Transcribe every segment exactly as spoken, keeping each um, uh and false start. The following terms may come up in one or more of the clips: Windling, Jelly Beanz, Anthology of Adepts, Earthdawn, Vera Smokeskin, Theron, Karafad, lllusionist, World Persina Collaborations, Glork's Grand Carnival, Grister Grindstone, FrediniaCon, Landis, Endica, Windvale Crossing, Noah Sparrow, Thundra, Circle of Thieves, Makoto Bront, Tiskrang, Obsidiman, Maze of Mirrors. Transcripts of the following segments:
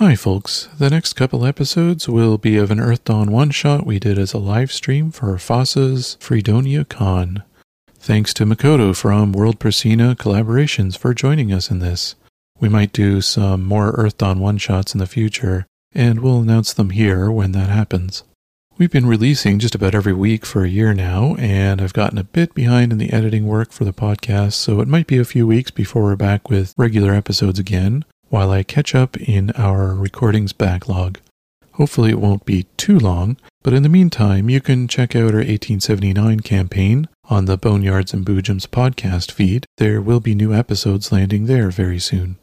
Hi folks, the next couple episodes will be of an Earthdawn one-shot we did as a live stream for FOSSA's FrediniaCon. Thanks to Makoto from World Persina Collaborations for joining us in this. We might do some more Earthdawn one-shots in the future, and we'll announce them here when that happens. We've been releasing just about every week for a year now, and I've gotten a bit behind in the editing work for the podcast, so it might be a few weeks before we're back with regular episodes again, while I catch up in our recordings backlog. Hopefully it won't be too long, but in the meantime, you can check out our eighteen seventy-nine campaign on the Boneyards and Boojums podcast feed. There will be new episodes landing there very soon.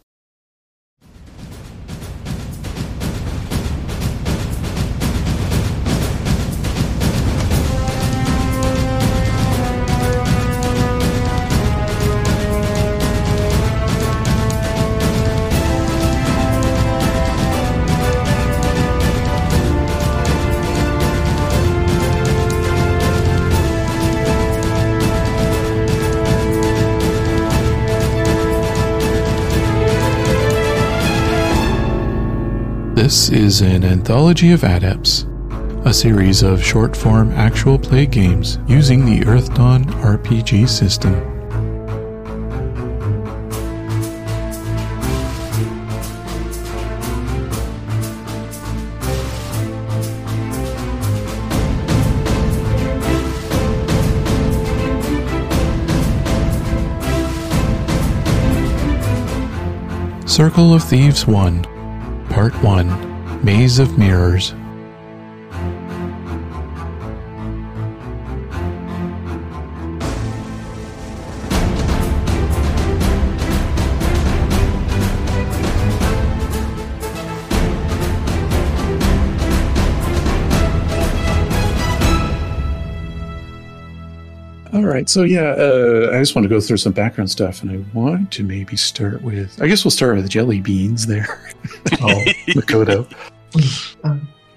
This is an Anthology of Adepts, a series of short-form actual play games using the Earthdawn R P G system. Circle of Thieves one, Part one, Maze of Mirrors. All right, so yeah, uh, I just want to go through some background stuff, and I want to maybe start with, I guess we'll start with Jelly Beanz there. Oh, Makoto.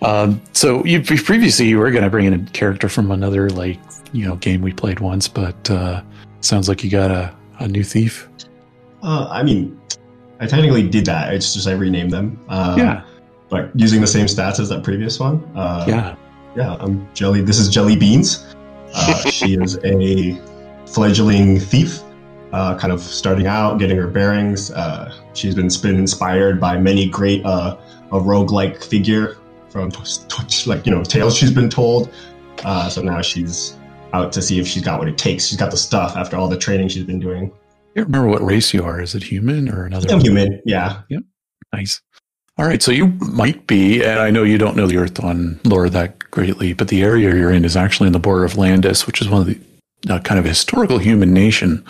Um, so you previously you were going to bring in a character from another, like, you know, game we played once, but uh, sounds like you got a, a new thief. Uh, I mean, I technically did that. It's just I renamed them. Uh, yeah. But using the same stats as that previous one. Uh, yeah. Yeah, I'm Jelly. This is Jelly Beanz. Uh, she is a fledgling thief, uh, kind of starting out, getting her bearings. Uh, she's been, been inspired by many great, uh, a roguelike figure from, like, you know, tales she's been told. Uh, so now she's out to see if she's got what it takes. She's got the stuff after all the training she's been doing. You remember what race you are. Is it human or another? I'm human, yeah. Yep. Nice. All right, so you might be, and I know you don't know the Earthdawn lore that greatly, but the area you're in is actually in the border of Landis, which is one of the uh, kind of historical human nation.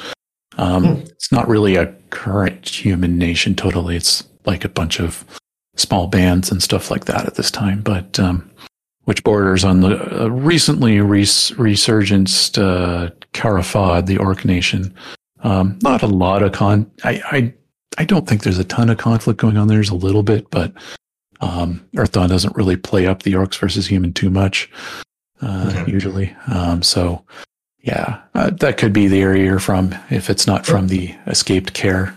Um, hmm. It's not really a current human nation totally. It's like a bunch of small bands and stuff like that at this time, but um, which borders on the uh, recently res- resurgenced uh, Karafad, the Orc nation. Um, not a lot of con. I. I I don't think there's a ton of conflict going on. There's a little bit, but um, Earthdawn doesn't really play up the orcs versus human too much, uh, okay. usually. Um, so, yeah, uh, that could be the area you're from, if it's not from the escaped care.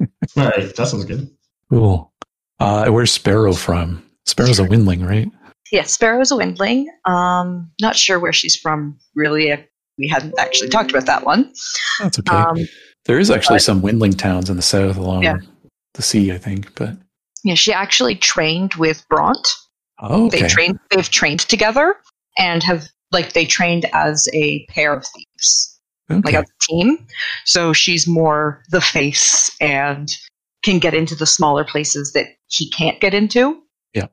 All right, that sounds good. Cool. Uh, where's Sparrow from? Sparrow's sure. a Windling, right? Yeah, Sparrow's a Windling. Um, not sure where she's from, really. We hadn't actually talked about that one. That's okay. Um, There is actually but, some Windling towns in the south along yeah. the sea, I think. But yeah, she actually trained with Bront. Oh, okay. They trained. They've trained together and have like they trained as a pair of thieves, okay. like as a team. So she's more the face and can get into the smaller places that he can't get into. Yeah,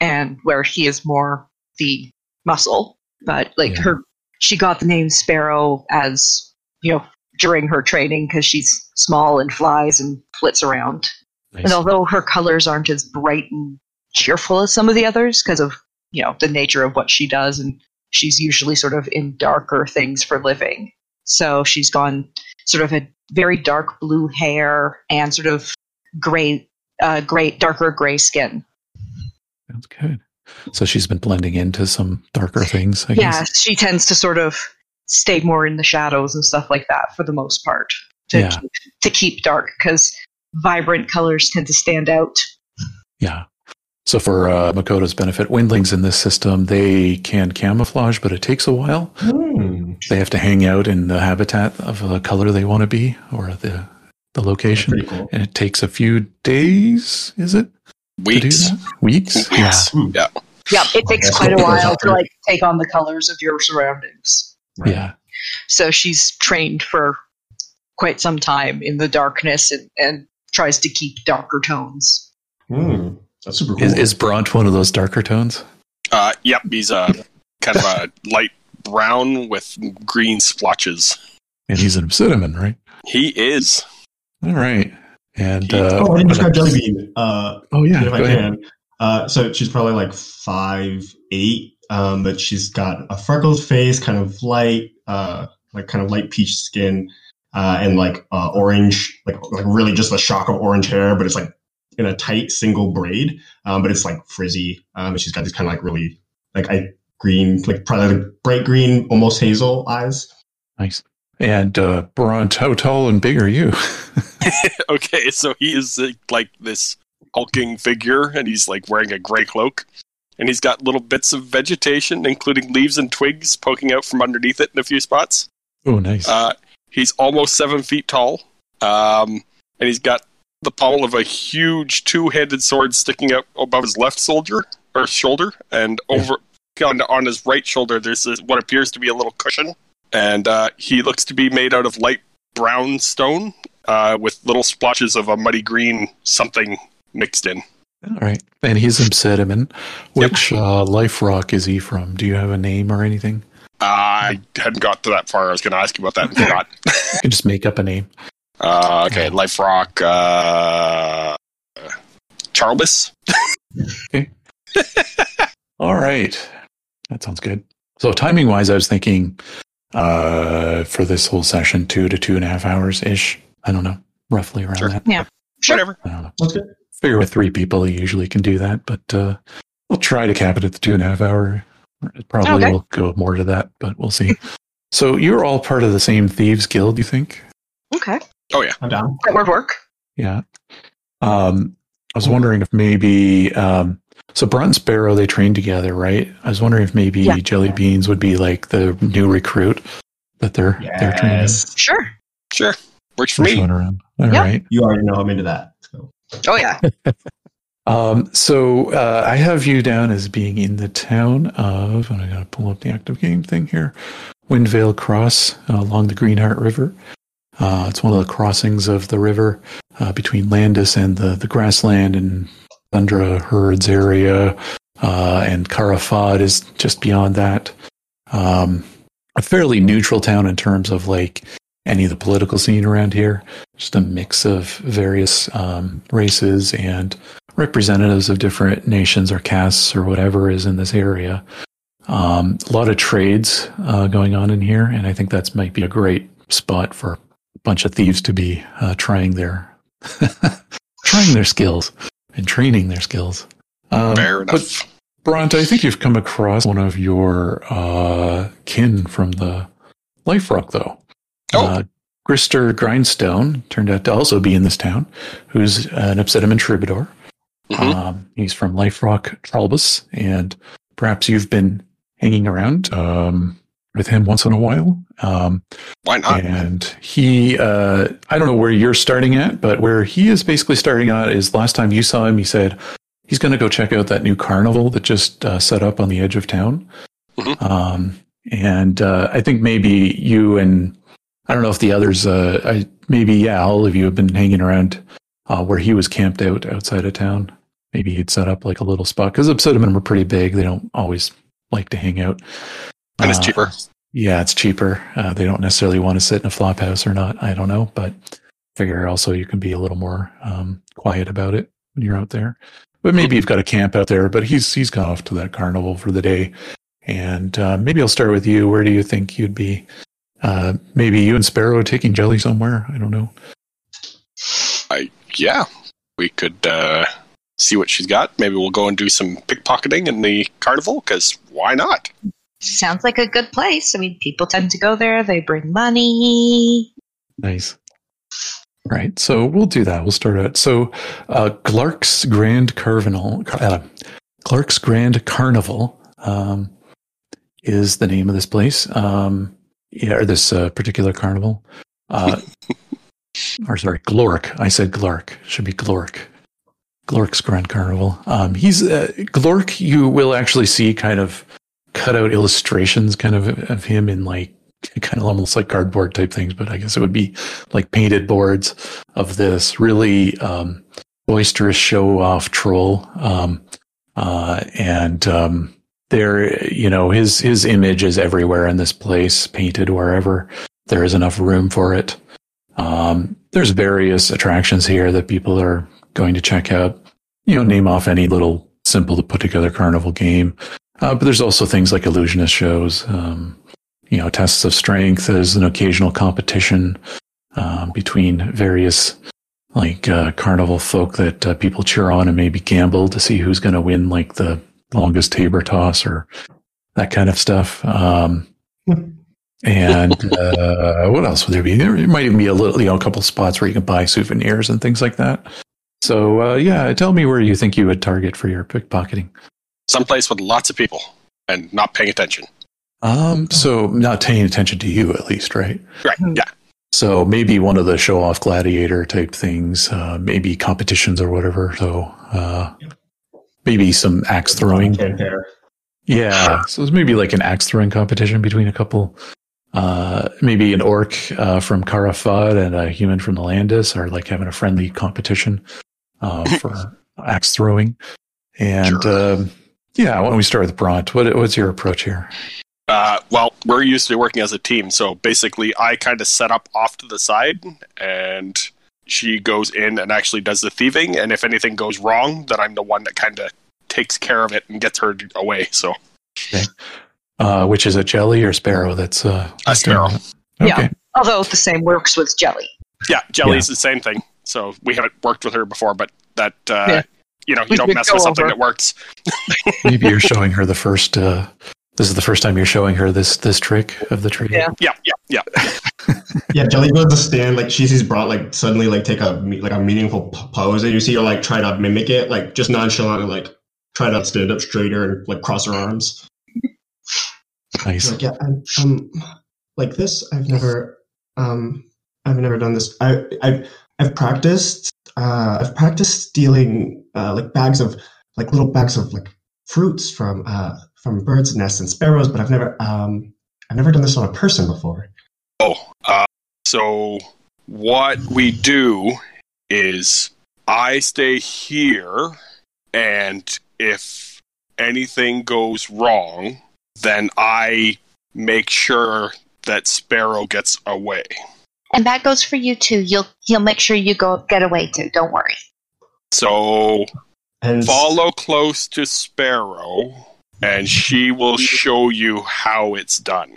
and where he is more the muscle. But like yeah. her, she got the name Sparrow as you know. during her training because she's small and flies and flits around. Nice. And although her colors aren't as bright and cheerful as some of the others because of, you know, the nature of what she does, and she's usually sort of in darker things for living. So she's gone sort of a very dark blue hair and sort of gray, uh, gray, darker gray skin. Sounds good. So she's been blending into some darker things, I yeah, guess. Yeah, she tends to sort of stay more in the shadows and stuff like that for the most part to, yeah. keep, to keep dark because vibrant colors tend to stand out. Yeah. So for uh, Makoto's benefit, Windlings in this system, they can camouflage, but it takes a while. Mm. They have to hang out in the habitat of the color they want to be, or the the location. Cool. And it takes a few days, is it? Weeks. Weeks? Weeks. Yeah. Yeah. Yeah, it takes quite a while to like take on the colors of your surroundings. Right. Yeah. So she's trained for quite some time in the darkness and, and tries to keep darker tones. Mm, that's super cool. Is, is Bront one of those darker tones? Uh, yep, he's a kind of a light brown with green splotches. And he's an Obsidiman, right? He is. All right. And he, uh, oh, I didn't describe Jelly Bean. Uh, oh yeah, if I can. Uh, so she's probably like five, eight, um, but she's got a freckled face, kind of light, uh, like kind of light peach skin, uh, and like uh, orange, like like really just a shock of orange hair, but it's like in a tight single braid, um, but it's like frizzy. Um, and she's got these kind of like really like I, green, like probably like bright green, almost hazel eyes. Nice. And uh, Bront, how tall and big are you? Okay, so he is uh, like this hulking figure, and he's like wearing a gray cloak, and he's got little bits of vegetation, including leaves and twigs, poking out from underneath it in a few spots. Oh, nice. Uh, he's almost seven feet tall, um, and he's got the pommel of a huge two-handed sword sticking out above his left shoulder, or shoulder, and over yeah. on, on his right shoulder, there's this, what appears to be a little cushion, and uh, he looks to be made out of light brown stone uh, with little splotches of a muddy green something mixed in. All right. And he's Obsidiman. Which yep. uh, Life Rock is he from? Do you have a name or anything? Uh, I hadn't got to that far. I was going to ask you about that and forgot. You can just make up a name. Uh, okay. Life Rock. Uh, Charlbus. Okay. All right. That sounds good. So timing wise, I was thinking uh, for this whole session, two to two and a half hours ish. I don't know. Roughly around sure. that. Yeah. Sure. Whatever. I don't know. That's good. Figure with three people, you usually can do that, but uh, we'll try to cap it at the two and a half hour. It probably okay. will go more to that, but we'll see. So you're all part of the same Thieves Guild, you think? Okay. Oh, yeah. I'm down. That would work. Yeah. Um, I was wondering if maybe... Um, so Bront and Sparrow, they trained together, right? I was wondering if maybe yeah. Jelly Beanz would be like the new recruit that they're, yes. they're training. Sure. Sure. Works for First me. Around. All yep. right. You already know I'm into that. So. Oh, yeah. um, so uh, I have you down as being in the town of, and I got to pull up the active game thing here, Windvale Cross uh, along the Greenheart River. Uh, it's one of the crossings of the river uh, between Landis and the, the grassland and Thundra Herds area, uh, and Karafad is just beyond that. Um, a fairly neutral town in terms of like any of the political scene around here, just a mix of various um, races and representatives of different nations or castes or whatever is in this area. Um, a lot of trades uh, going on in here, and I think that might be a great spot for a bunch of thieves to be uh, trying their trying their skills and training their skills. Um, Fair enough. But Bront, I think you've come across one of your uh, kin from the Life Rock, though. Oh. Uh, Grister Grindstone turned out to also be in this town, who's an Obsidiman troubadour. Mm-hmm. Um, he's from Life Rock Charlbus, and perhaps you've been hanging around um, with him once in a while. Um, Why not? And he, uh, I don't know where you're starting at, but where he is basically starting at is last time you saw him, he said he's going to go check out that new carnival that just uh, set up on the edge of town. Mm-hmm. Um, and uh, I think maybe you and I don't know if the others, uh, I, maybe, yeah, all of you have been hanging around uh, where he was camped out outside of town. Maybe he'd set up like a little spot because Obsidiman are pretty big. They don't always like to hang out. And it's uh, cheaper. Yeah, it's cheaper. Uh, they don't necessarily want to sit in a flop house or not. I don't know, but I figure also you can be a little more um, quiet about it when you're out there. But maybe you've got a camp out there, but he's he's gone off to that carnival for the day. And uh, maybe I'll start with you. Where do you think you'd be? Uh, maybe you and Sparrow are taking Jelly somewhere. I don't know. I yeah, we could uh, see what she's got. Maybe we'll go and do some pickpocketing in the carnival, because why not? Sounds like a good place. I mean, people tend to go there. They bring money. Nice. Right. So we'll do that. We'll start out. So uh, Glork's Grand Carnival, uh, Glork's Grand Carnival um, is the name of this place, um, yeah, or this uh, particular carnival. Uh, or sorry, Glork. I said Glork. Should be Glork. Glork's Grand Carnival. Um, he's uh, Glork. You will actually see kind of cutout illustrations, kind of of him in like kind of almost like cardboard type things, but I guess it would be like painted boards of this really um, boisterous show-off troll. Um, uh, and um, there, you know, his his image is everywhere in this place, painted wherever there is enough room for it. Um, there's various attractions here that people are going to check out, you know, name off any little simple to put together carnival game. Uh, but there's also things like illusionist shows, um, you know, tests of strength. There's an occasional competition um, between various like uh, carnival folk that uh, people cheer on and maybe gamble to see who's going to win, like the longest tabor toss or that kind of stuff. Um, and uh, what else would there be? There might even be a little, you know, a couple spots where you can buy souvenirs and things like that. So, uh, yeah, tell me where you think you would target for your pickpocketing. Someplace with lots of people and not paying attention. Um, so not paying attention to you, at least, right? Right, yeah. So maybe one of the show-off gladiator type things, uh, maybe competitions or whatever. So uh, maybe some axe throwing. Yeah, so it's maybe like an axe throwing competition between a couple. Uh, maybe an orc uh, from Karafad and a human from the Landis are like having a friendly competition uh, for axe throwing. And sure. um, yeah, why don't we start with Bront? What, what's your approach here? Uh, well, we're used to working as a team. So basically I kind of set up off to the side and she goes in and actually does the thieving. And if anything goes wrong, then I'm the one that kind of takes care of it and gets her away. So. Okay. Uh, which is a jelly or sparrow? That's uh, a sparrow. Okay. Yeah, although the same works with jelly. Yeah, jelly is yeah. the same thing. So we haven't worked with her before, but that uh, yeah. you know you we don't mess with something over. That works. Maybe you're showing her the first. Uh, this is the first time you're showing her this this trick of the tree. Yeah, yeah, yeah, yeah. yeah jelly goes to stand like she sees Bront like suddenly like take a like a meaningful pose, and you see her like try to mimic it, like just nonchalant and like try to stand up straighter and like cross her arms. Nice. Like, yeah, I'm, um, like this. I've never, um, I've never done this. I, I've, I've practiced. Uh, I've practiced stealing, uh, like bags of, like little bags of like fruits from, uh, from birds' nests and sparrows. But I've never, um, I've never done this on a person before. Oh, uh, so what we do is I stay here, and if anything goes wrong, then I make sure that Sparrow gets away. And that goes for you too. You'll he'll make sure you go get away too. Don't worry. So and follow close to Sparrow, and she will show you how it's done.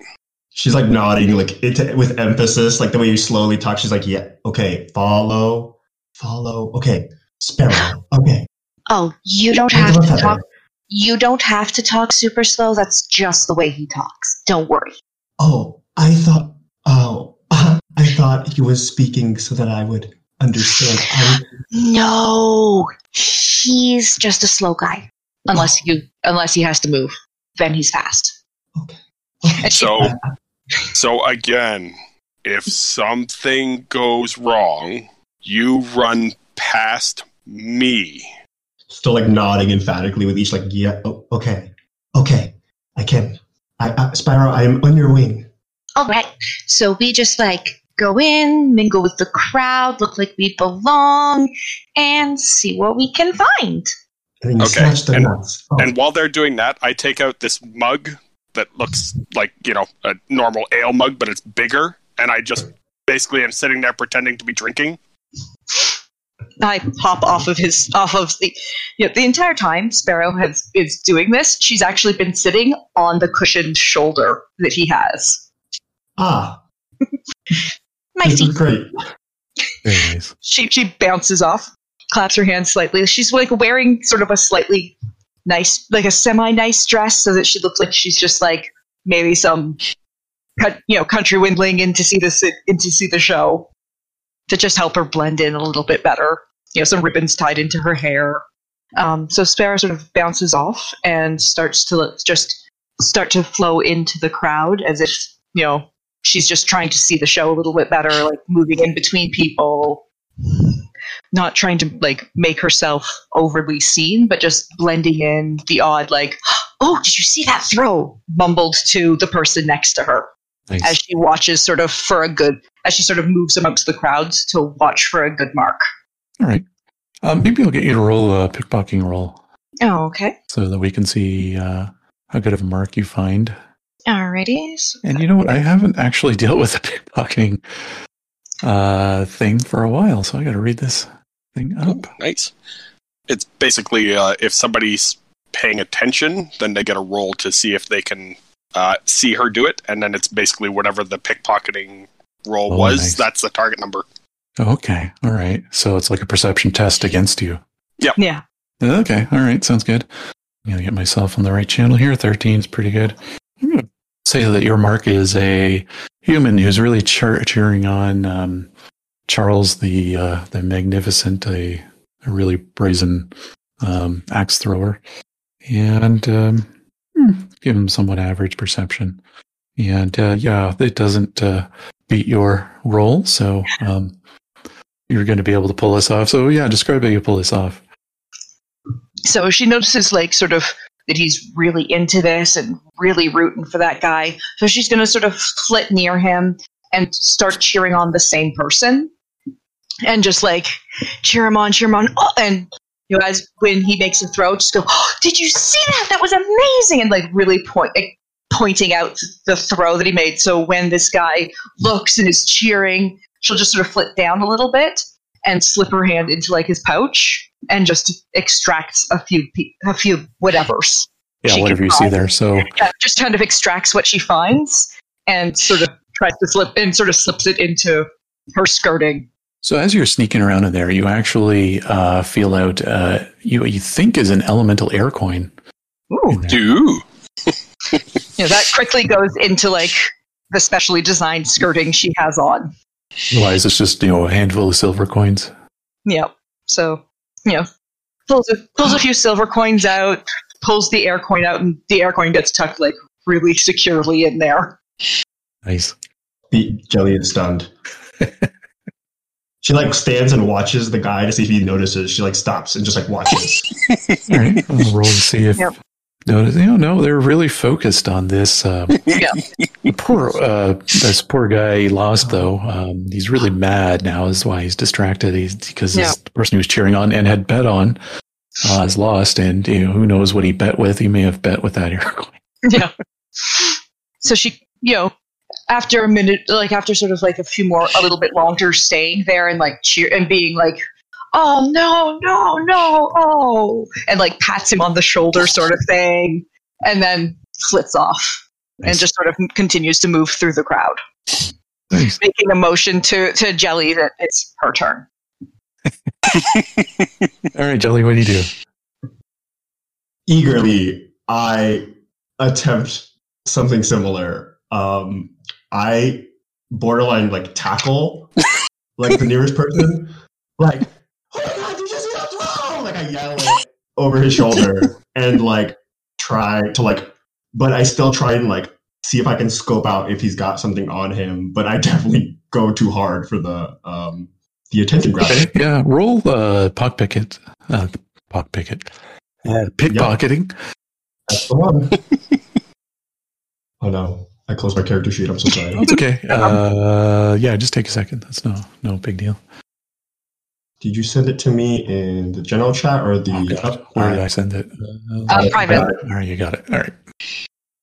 She's like nodding, like it, with emphasis, like the way you slowly talk. She's like, "Yeah, okay, follow, follow, okay, Sparrow, okay." Oh, you don't have to talk. Her. You don't have to talk super slow. That's just the way he talks. Don't worry. Oh, I thought. Oh, I thought he was speaking so that I would understand. I... No, he's just a slow guy. Unless you, unless he has to move, then he's fast. Okay. okay. So, so again, if something goes wrong, you run past me. Still like nodding emphatically with each like yeah oh, okay okay I can I, I Spyro I am on your wing. All right, so we just like go in, mingle with the crowd, look like we belong, and see what we can find. And okay, snatch the and, nuts. Oh. And while they're doing that, I take out this mug that looks like you know a normal ale mug, but it's bigger, and I just basically am sitting there pretending to be drinking. I pop off of his, off of the, you know, the entire time Sparrow has is doing this, she's actually been sitting on the cushioned shoulder that he has. Ah. My this feet. Is great. Very nice. She, she bounces off, claps her hands slightly. She's like wearing sort of a slightly nice, like a semi-nice dress so that she looks like she's just like maybe some, you know, country windling in to see this, in to see the show. to just help her blend in a little bit better. You know, some ribbons tied into her hair. Um, so Sparrow sort of bounces off and starts to just start to flow into the crowd as if, you know, she's just trying to see the show a little bit better, like moving in between people, not trying to like make herself overly seen, but just blending in the odd, like, oh, did you see that throw? Mumbled to the person next to her. Nice. As she watches sort of for a good, as she sort of moves amongst the crowds to watch for a good mark. All right. Um, maybe I'll get you to roll a pickpocketing roll. Oh, okay. So that we can see uh, how good of a mark you find. Alrighty. So and you know what? I haven't actually dealt with a pickpocketing uh, thing for a while, so I got to read this thing up. Oh, nice. It's basically uh, if somebody's paying attention, then they get a roll to see if they can uh, see her do it, and then it's basically whatever the pickpocketing roll oh, was, nice. That's the target number. Okay. All right. So it's like a perception test against you. Yep. Yeah. Okay. All right. Sounds good. I'm going to get myself on the right channel here. thirteen is pretty good. I'm going to say that your mark is a human who's really cheer- cheering on um, Charles the uh, the Magnificent, a, a really brazen um, axe thrower. And um, give him somewhat average perception. And uh, yeah, it doesn't uh, beat your roll. So... Um, You're going to be able to pull this off. So yeah, describe how you pull this off. So she notices like sort of that he's really into this and really rooting for that guy. So she's going to sort of flit near him and start cheering on the same person and just like cheer him on, cheer him on. Oh, and you know, as when he makes a throw, just go, oh, did you see that? That was amazing. And like really point, like, pointing out the throw that he made. So when this guy looks and is cheering, she'll just sort of flit down a little bit and slip her hand into like his pouch and just extract a few a few whatevers. Yeah, whatever you see there. So yeah, just kind of extracts what she finds and sort of tries to slip and sort of slips it into her skirting. So as you're sneaking around in there, you actually uh, feel out uh, you you think is an elemental air coin. Ooh, do. You know, that quickly goes into like the specially designed skirting she has on. Otherwise, it's just, you know, a handful of silver coins. Yeah. So, you know, pulls a, pulls a few silver coins out, pulls the air coin out, and the air coin gets tucked, like, really securely in there. Nice. The Jelly is stunned. She, like, stands and watches the guy to see if he notices. She, like, stops and just, like, watches. All right. I'll roll to see if... Yep. Notice, you know, no, they're really focused on this. Uh, yeah. Poor, uh, this poor guy lost, though. Um, he's really mad now. Is why he's distracted. He's because yeah. the person he was cheering on and had bet on uh, is lost, and you know, who knows what he bet with? He may have bet with that aircoin. Yeah. So she, you know, after a minute, like after sort of like a few more, a little bit longer, staying there and like cheer and being like, oh, no, no, no, oh, and like pats him on the shoulder sort of thing, and then flits off. Nice. And just sort of continues to move through the crowd. Nice. Making a motion to, to Jelly that it's her turn. All right, Jelly, what do you do? Eagerly, I attempt something similar. Um, I borderline like tackle like the nearest person, like, like I yell it over his shoulder and like try to like, but I still try and like see if I can scope out if he's got something on him. But I definitely go too hard for the um, the attention grab. Okay, yeah, roll uh, pickpocket, uh, pickpocket, uh, pickpocketing. Yep. That's the one. Oh no, I closed my character sheet. I'm so sorry. It's okay. Uh, yeah, just take a second. That's no no big deal. Did you send it to me in the general chat or the... Oh, up? Where did I send it? Uh, uh, private. All right, you got it. All right.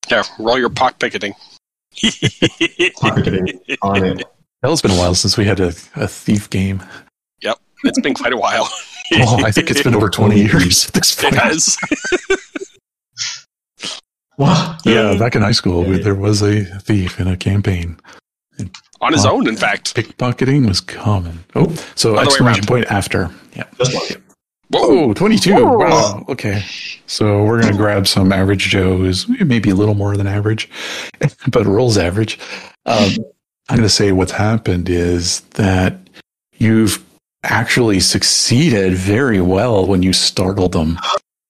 Yeah, roll your pickpocketing. Pickpocketing on it. It's been a while since we had a, a thief game. Yep, it's been quite a while. Oh, I think it's been over twenty years at this point. It has. Wow. Yeah, back in high school, yeah, we, there was a thief in a campaign. On his own, in fact. Pickpocketing was common. Oh, so exclamation point after. Yeah. Whoa, twenty-two. Whoa. Wow. Okay. So we're going to grab some average Joe, who's maybe a little more than average, but rolls average. Um, I'm going to say what's happened is that you've actually succeeded very well when you startled them.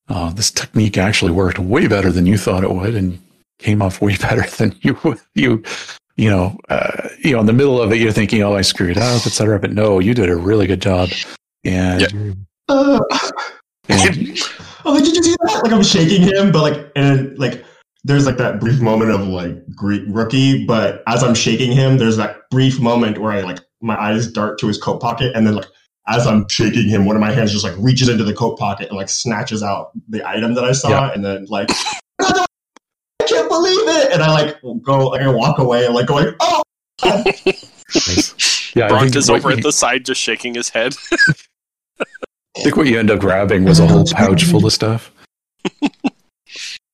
Uh, this technique actually worked way better than you thought it would, and came off way better than you would. You, you know, uh, you know, in the middle of it, you're thinking, "Oh, I screwed up," et cetera. But no, you did a really good job. And, yep. uh, and oh, did you do that? Like, I'm shaking him, but like, and like, there's like that brief moment of like rookie. But as I'm shaking him, there's that brief moment where I like my eyes dart to his coat pocket, and then like. As I'm shaking him, one of my hands just like reaches into the coat pocket and like snatches out the item that I saw, yeah. and then like, I can't believe it, and I like go like I walk away and like going, oh. Nice. Yeah, Brock is over you, at the side, just shaking his head. I think what you end up grabbing was a whole pouch full of stuff.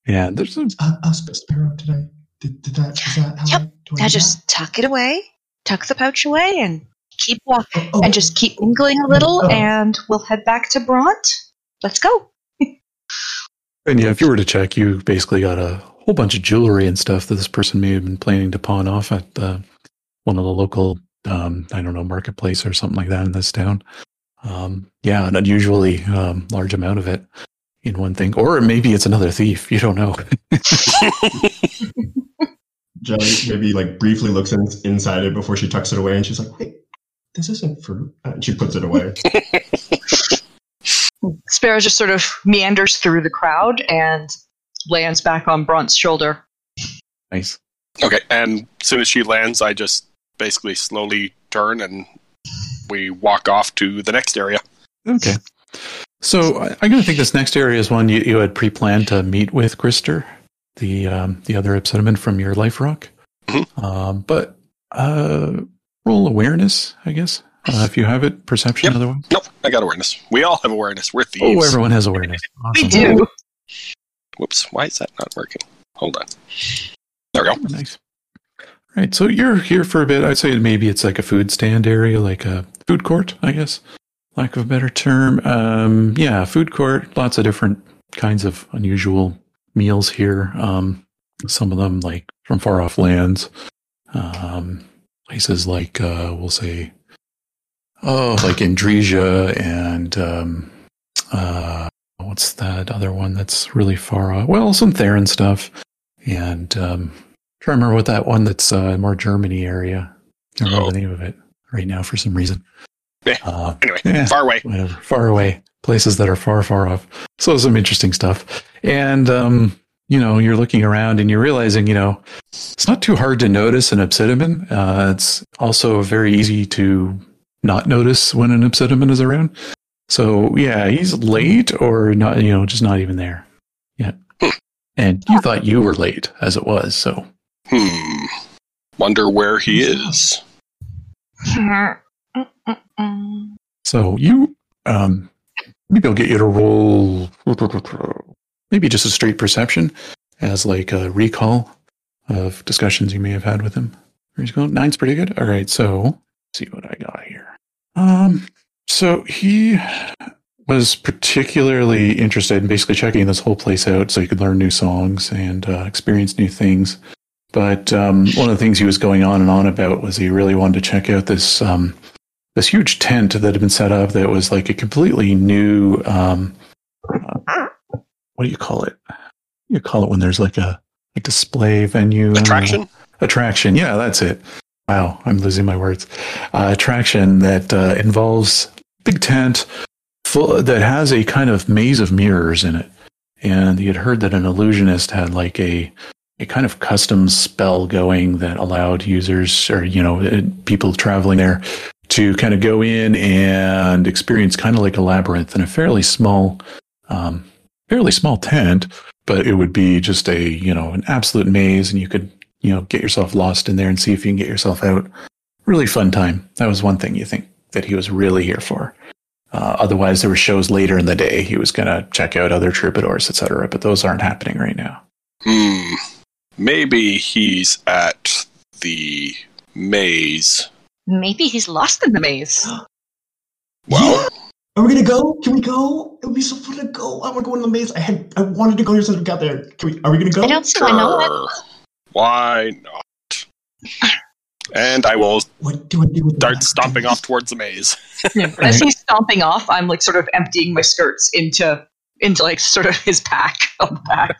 Yeah, there's some. I, I was supposed to pair up today. Did, did that? Is that how yep. I, do I now just that? Tuck it away, tuck the pouch away, and. Keep walking oh, and just keep mingling a little, oh. and we'll head back to Bront. Let's go. And yeah, if you were to check, you basically got a whole bunch of jewelry and stuff that this person may have been planning to pawn off at uh, one of the local, um, I don't know, marketplace or something like that in this town. Um, yeah, an unusually um, large amount of it in one thing. Or maybe it's another thief. You don't know. Jelly maybe like briefly looks in, inside it before she tucks it away, and she's like, wait. This isn't fruit. And she puts it away. Sparrow just sort of meanders through the crowd and lands back on Bront's shoulder. Nice. Okay, and as soon as she lands, I just basically slowly turn and we walk off to the next area. Okay. So I, I'm going to think this next area is one you, you had pre-planned to meet with Grister, the um, the other Obsidiman from your Life Rock. Mm-hmm. Um, but... Uh, Roll awareness, I guess, uh, if you have it. Perception, yep. Otherwise. Nope, I got awareness. We all have awareness. We're thieves. Oh, everyone has awareness. Awesome. We do. Whoops, why is that not working? Hold on. There we go. Nice. All right, so you're here for a bit. I'd say maybe it's like a food stand area, like a food court, I guess, lack of a better term. Um, yeah, food court, lots of different kinds of unusual meals here. Um, some of them, like, from far-off lands. Um... Places like, uh, we'll say, oh, like Andresia and um, uh, what's that other one that's really far off? Well, some Theron stuff. And um, I'm trying to remember what that one that's uh, more Germany area. I don't oh. remember the name of it right now for some reason. Eh, uh, anyway, eh, far away. Whatever, far away. Places that are far, far off. So some interesting stuff. And... Um, you know, you're looking around and you're realizing, you know, it's not too hard to notice an Obsidiman. Uh, it's also very easy to not notice when an Obsidiman is around. So, yeah, he's late or not, you know, just not even there. Yeah. Hmm. And you thought you were late as it was, so. Hmm. Wonder where he is. So you, um, maybe I'll get you to roll... Maybe just a straight perception as like a recall of discussions you may have had with him. He's going, nine's pretty good. All right, so let's see what I got here. Um, so he was particularly interested in basically checking this whole place out so he could learn new songs and uh, experience new things. But um, one of the things he was going on and on about was he really wanted to check out this um, this huge tent that had been set up that was like a completely new... Um, uh, What do you call it? You call it when there's like a, a display venue. Attraction? Attraction. Yeah, that's it. Wow, I'm losing my words. Uh, attraction that uh, involves big tent full, that has a kind of maze of mirrors in it. And you had heard that an illusionist had like a, a kind of custom spell going that allowed users or, you know, people traveling there to kind of go in and experience kind of like a labyrinth in a fairly small... Um, fairly small tent, but it would be just a, you know, an absolute maze, and you could, you know, get yourself lost in there and see if you can get yourself out. Really fun time. That was one thing you think that he was really here for. Uh, otherwise, there were shows later in the day. He was going to check out other troubadours, et cetera, but those aren't happening right now. Hmm. Maybe he's at the maze. Maybe he's lost in the maze. Well... Yeah. Are we gonna go? Can we go? It would be so fun to go. I want to go in the maze. I had, I wanted to go here since we got there. Can we? Are we gonna go? I don't see sure. I know it. Why not? And I will what do I do with start that? stomping off towards the maze. Yeah. As he's stomping off, I'm like sort of emptying my skirts into into like sort of his pack on the back.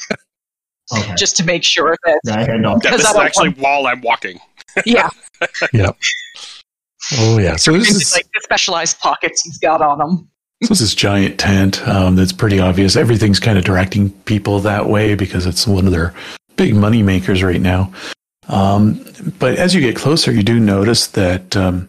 Okay. Just to make sure that... Yeah, this is actually while I'm walking. Yeah. Yeah. Oh, yeah. So this is like the specialized pockets he's got on him. So this is giant tent um, that's pretty obvious. Everything's kind of directing people that way because it's one of their big money makers right now. Um, but as you get closer, you do notice that um,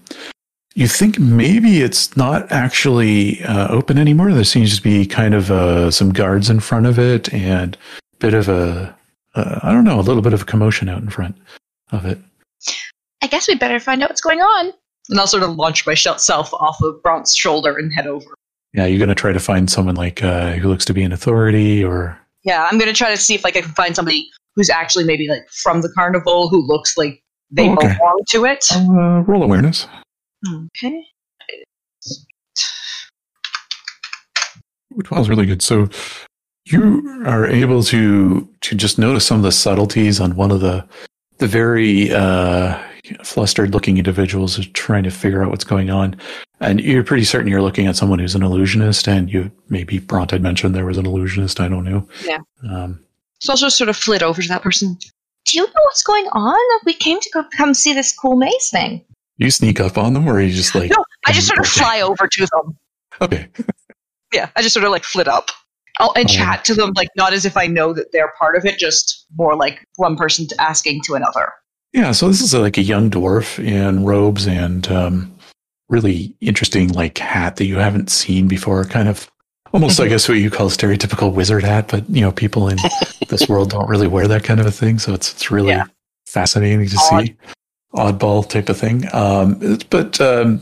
you think maybe it's not actually uh, open anymore. There seems to be kind of uh, some guards in front of it and... bit of a, uh, I don't know, a little bit of a commotion out in front of it. I guess we better find out what's going on. And I'll sort of launch myself off of Bront's shoulder and head over. Yeah, you're going to try to find someone like uh, who looks to be an authority or... Yeah, I'm going to try to see if like I can find somebody who's actually maybe like from the carnival who looks like they oh, okay. belong to it. Uh, roll awareness. Okay. Ooh, twelve's really good. So... you are able to to just notice some of the subtleties on one of the the very uh, flustered-looking individuals who's trying to figure out what's going on. And you're pretty certain you're looking at someone who's an illusionist, and you maybe Bront had mentioned there was an illusionist. I don't know. Yeah. Um, so I'll just sort of flit over to that person. Do you know what's going on? We came to go come see this cool maze thing. You sneak up on them, or are you just like... No, I just sort of fly over to them. Okay. Yeah, I just sort of like flit up. I'll, and chat to them, like, not as if I know that they're part of it, just more like one person asking to another. Yeah, so this is a, like a young dwarf in robes and um, really interesting, like, hat that you haven't seen before. Kind of almost, I guess, what you call a stereotypical wizard hat, but, you know, people in this world don't really wear that kind of a thing, so it's it's really yeah. fascinating to Odd. see. Oddball type of thing. Um, but um,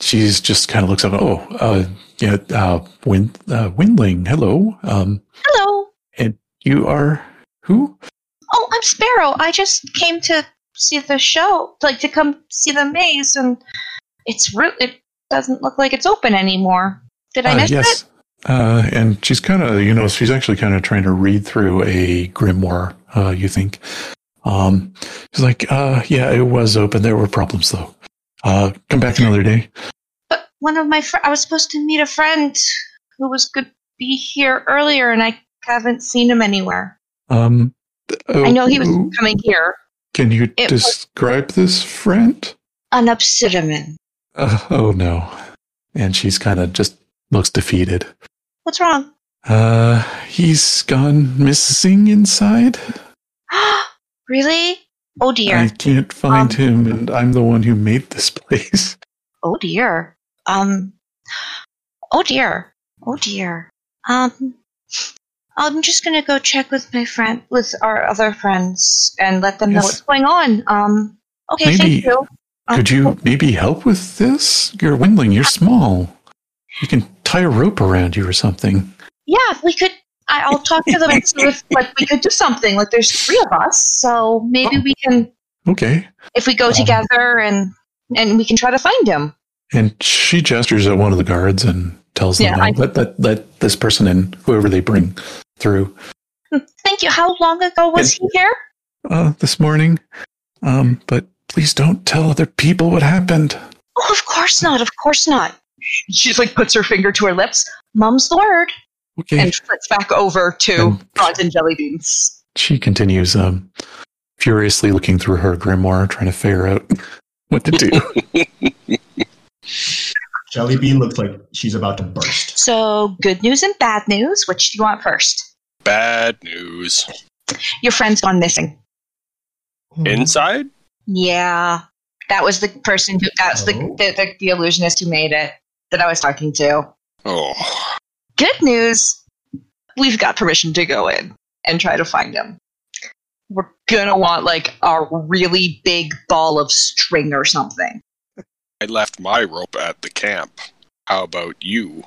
she's just kind of looks up, oh, uh, Yeah, uh, Wind, uh, Windling, hello. Um, hello. And you are who? Oh, I'm Sparrow. I just came to see the show, like to come see the maze, and it's it doesn't look like it's open anymore. Did I uh, miss yes. it? Uh, and she's kind of, you know, she's actually kind of trying to read through a grimoire, uh, you think. Um, she's like, uh, yeah, it was open. There were problems, though. Uh, come back another day. One of my fr- I was supposed to meet a friend who was going to be here earlier, and I haven't seen him anywhere. Um, uh, I know he was coming here. Can you it describe this friend? An Obsidiman. Uh, oh, no. And she's kind of just looks defeated. What's wrong? Uh, he's gone missing inside. Really? Oh, dear. I can't find um, him, and I'm the one who made this place. Oh, dear. Um, oh dear, oh dear. Um, I'm just gonna go check with my friend, with our other friends, and let them yes. know what's going on. Um, okay, maybe, thank you. Um, could you maybe help with this? You're Windling, you're small. You can tie a rope around you or something. Yeah, we could, I, I'll talk to them and see if, like, we could do something. Like, there's three of us, so maybe oh. we can, Okay. if we go um, together and, and we can try to find him. And she gestures at one of the guards and tells them, yeah, I, let, let, let this person in, whoever they bring through. Thank you. How long ago was and, he here? Uh, this morning. Um, but please don't tell other people what happened. Oh, of course not. Of course not. She's like, puts her finger to her lips. Mum's the word. Okay. And flips back over to Brods and Jelly Beanz. She continues um, furiously looking through her grimoire, trying to figure out what to do. Jelly Bean looks like she's about to burst. So, good news and bad news. Which do you want first? Bad news. Your friend's gone missing. Inside? Yeah. That was the person who, that's oh. the, the, the the illusionist who made it that I was talking to. Oh. Good news. We've got permission to go in and try to find him. We're gonna want like a really big ball of string or something. I left my rope at the camp. How about you?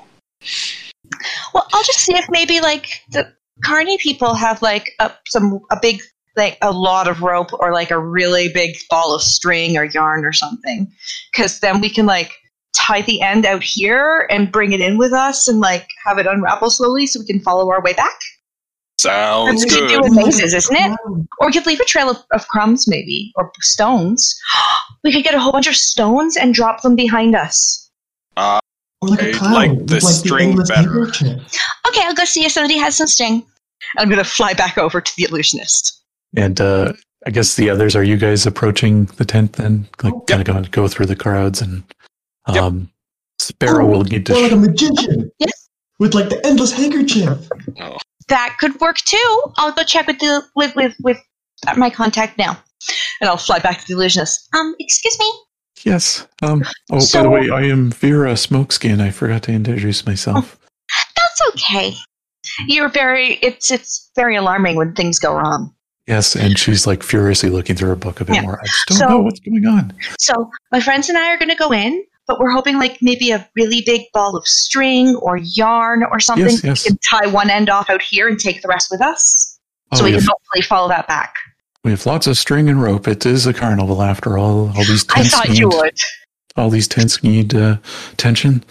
Well, I'll just see if maybe, like, the Carney people have, like, a, some, a big, like, a lot of rope or, like, a really big ball of string or yarn or something. Because then we can, like, tie the end out here and bring it in with us and, like, have it unravel slowly so we can follow our way back. Sounds good. That's what you do with mazes, isn't it? Or we could leave a trail of, of crumbs, maybe, or stones. We could get a whole bunch of stones and drop them behind us. Uh, or like I a cloud. like the like string the better. Okay, I'll go see if somebody has some string. I'm going to fly back over to the illusionist. And uh, I guess the others, are you guys approaching the tent then? Like, oh, kind of yep. go through the crowds and um, yep. Sparrow oh, will get to... Sh- like a magician yeah. with like the endless handkerchief. Oh. That could work too. I'll go check with the with, with with my contact now, and I'll fly back to the illusionist. Um, excuse me. Yes. Um. Oh, so, by the way, I am Vera Smokeskin. I forgot to introduce myself. Oh, that's okay. You're very. It's it's very alarming when things go wrong. Yes, and she's like furiously looking through her book a bit yeah. more. I just don't so, know what's going on. So my friends and I are going to go in. But we're hoping like maybe a really big ball of string or yarn or something. Yes, yes. We can tie one end off out here and take the rest with us. Oh, so we, we have, can hopefully follow that back. We have lots of string and rope. It is a carnival after all. All these tents I thought need, you would. All these tents need uh, tension.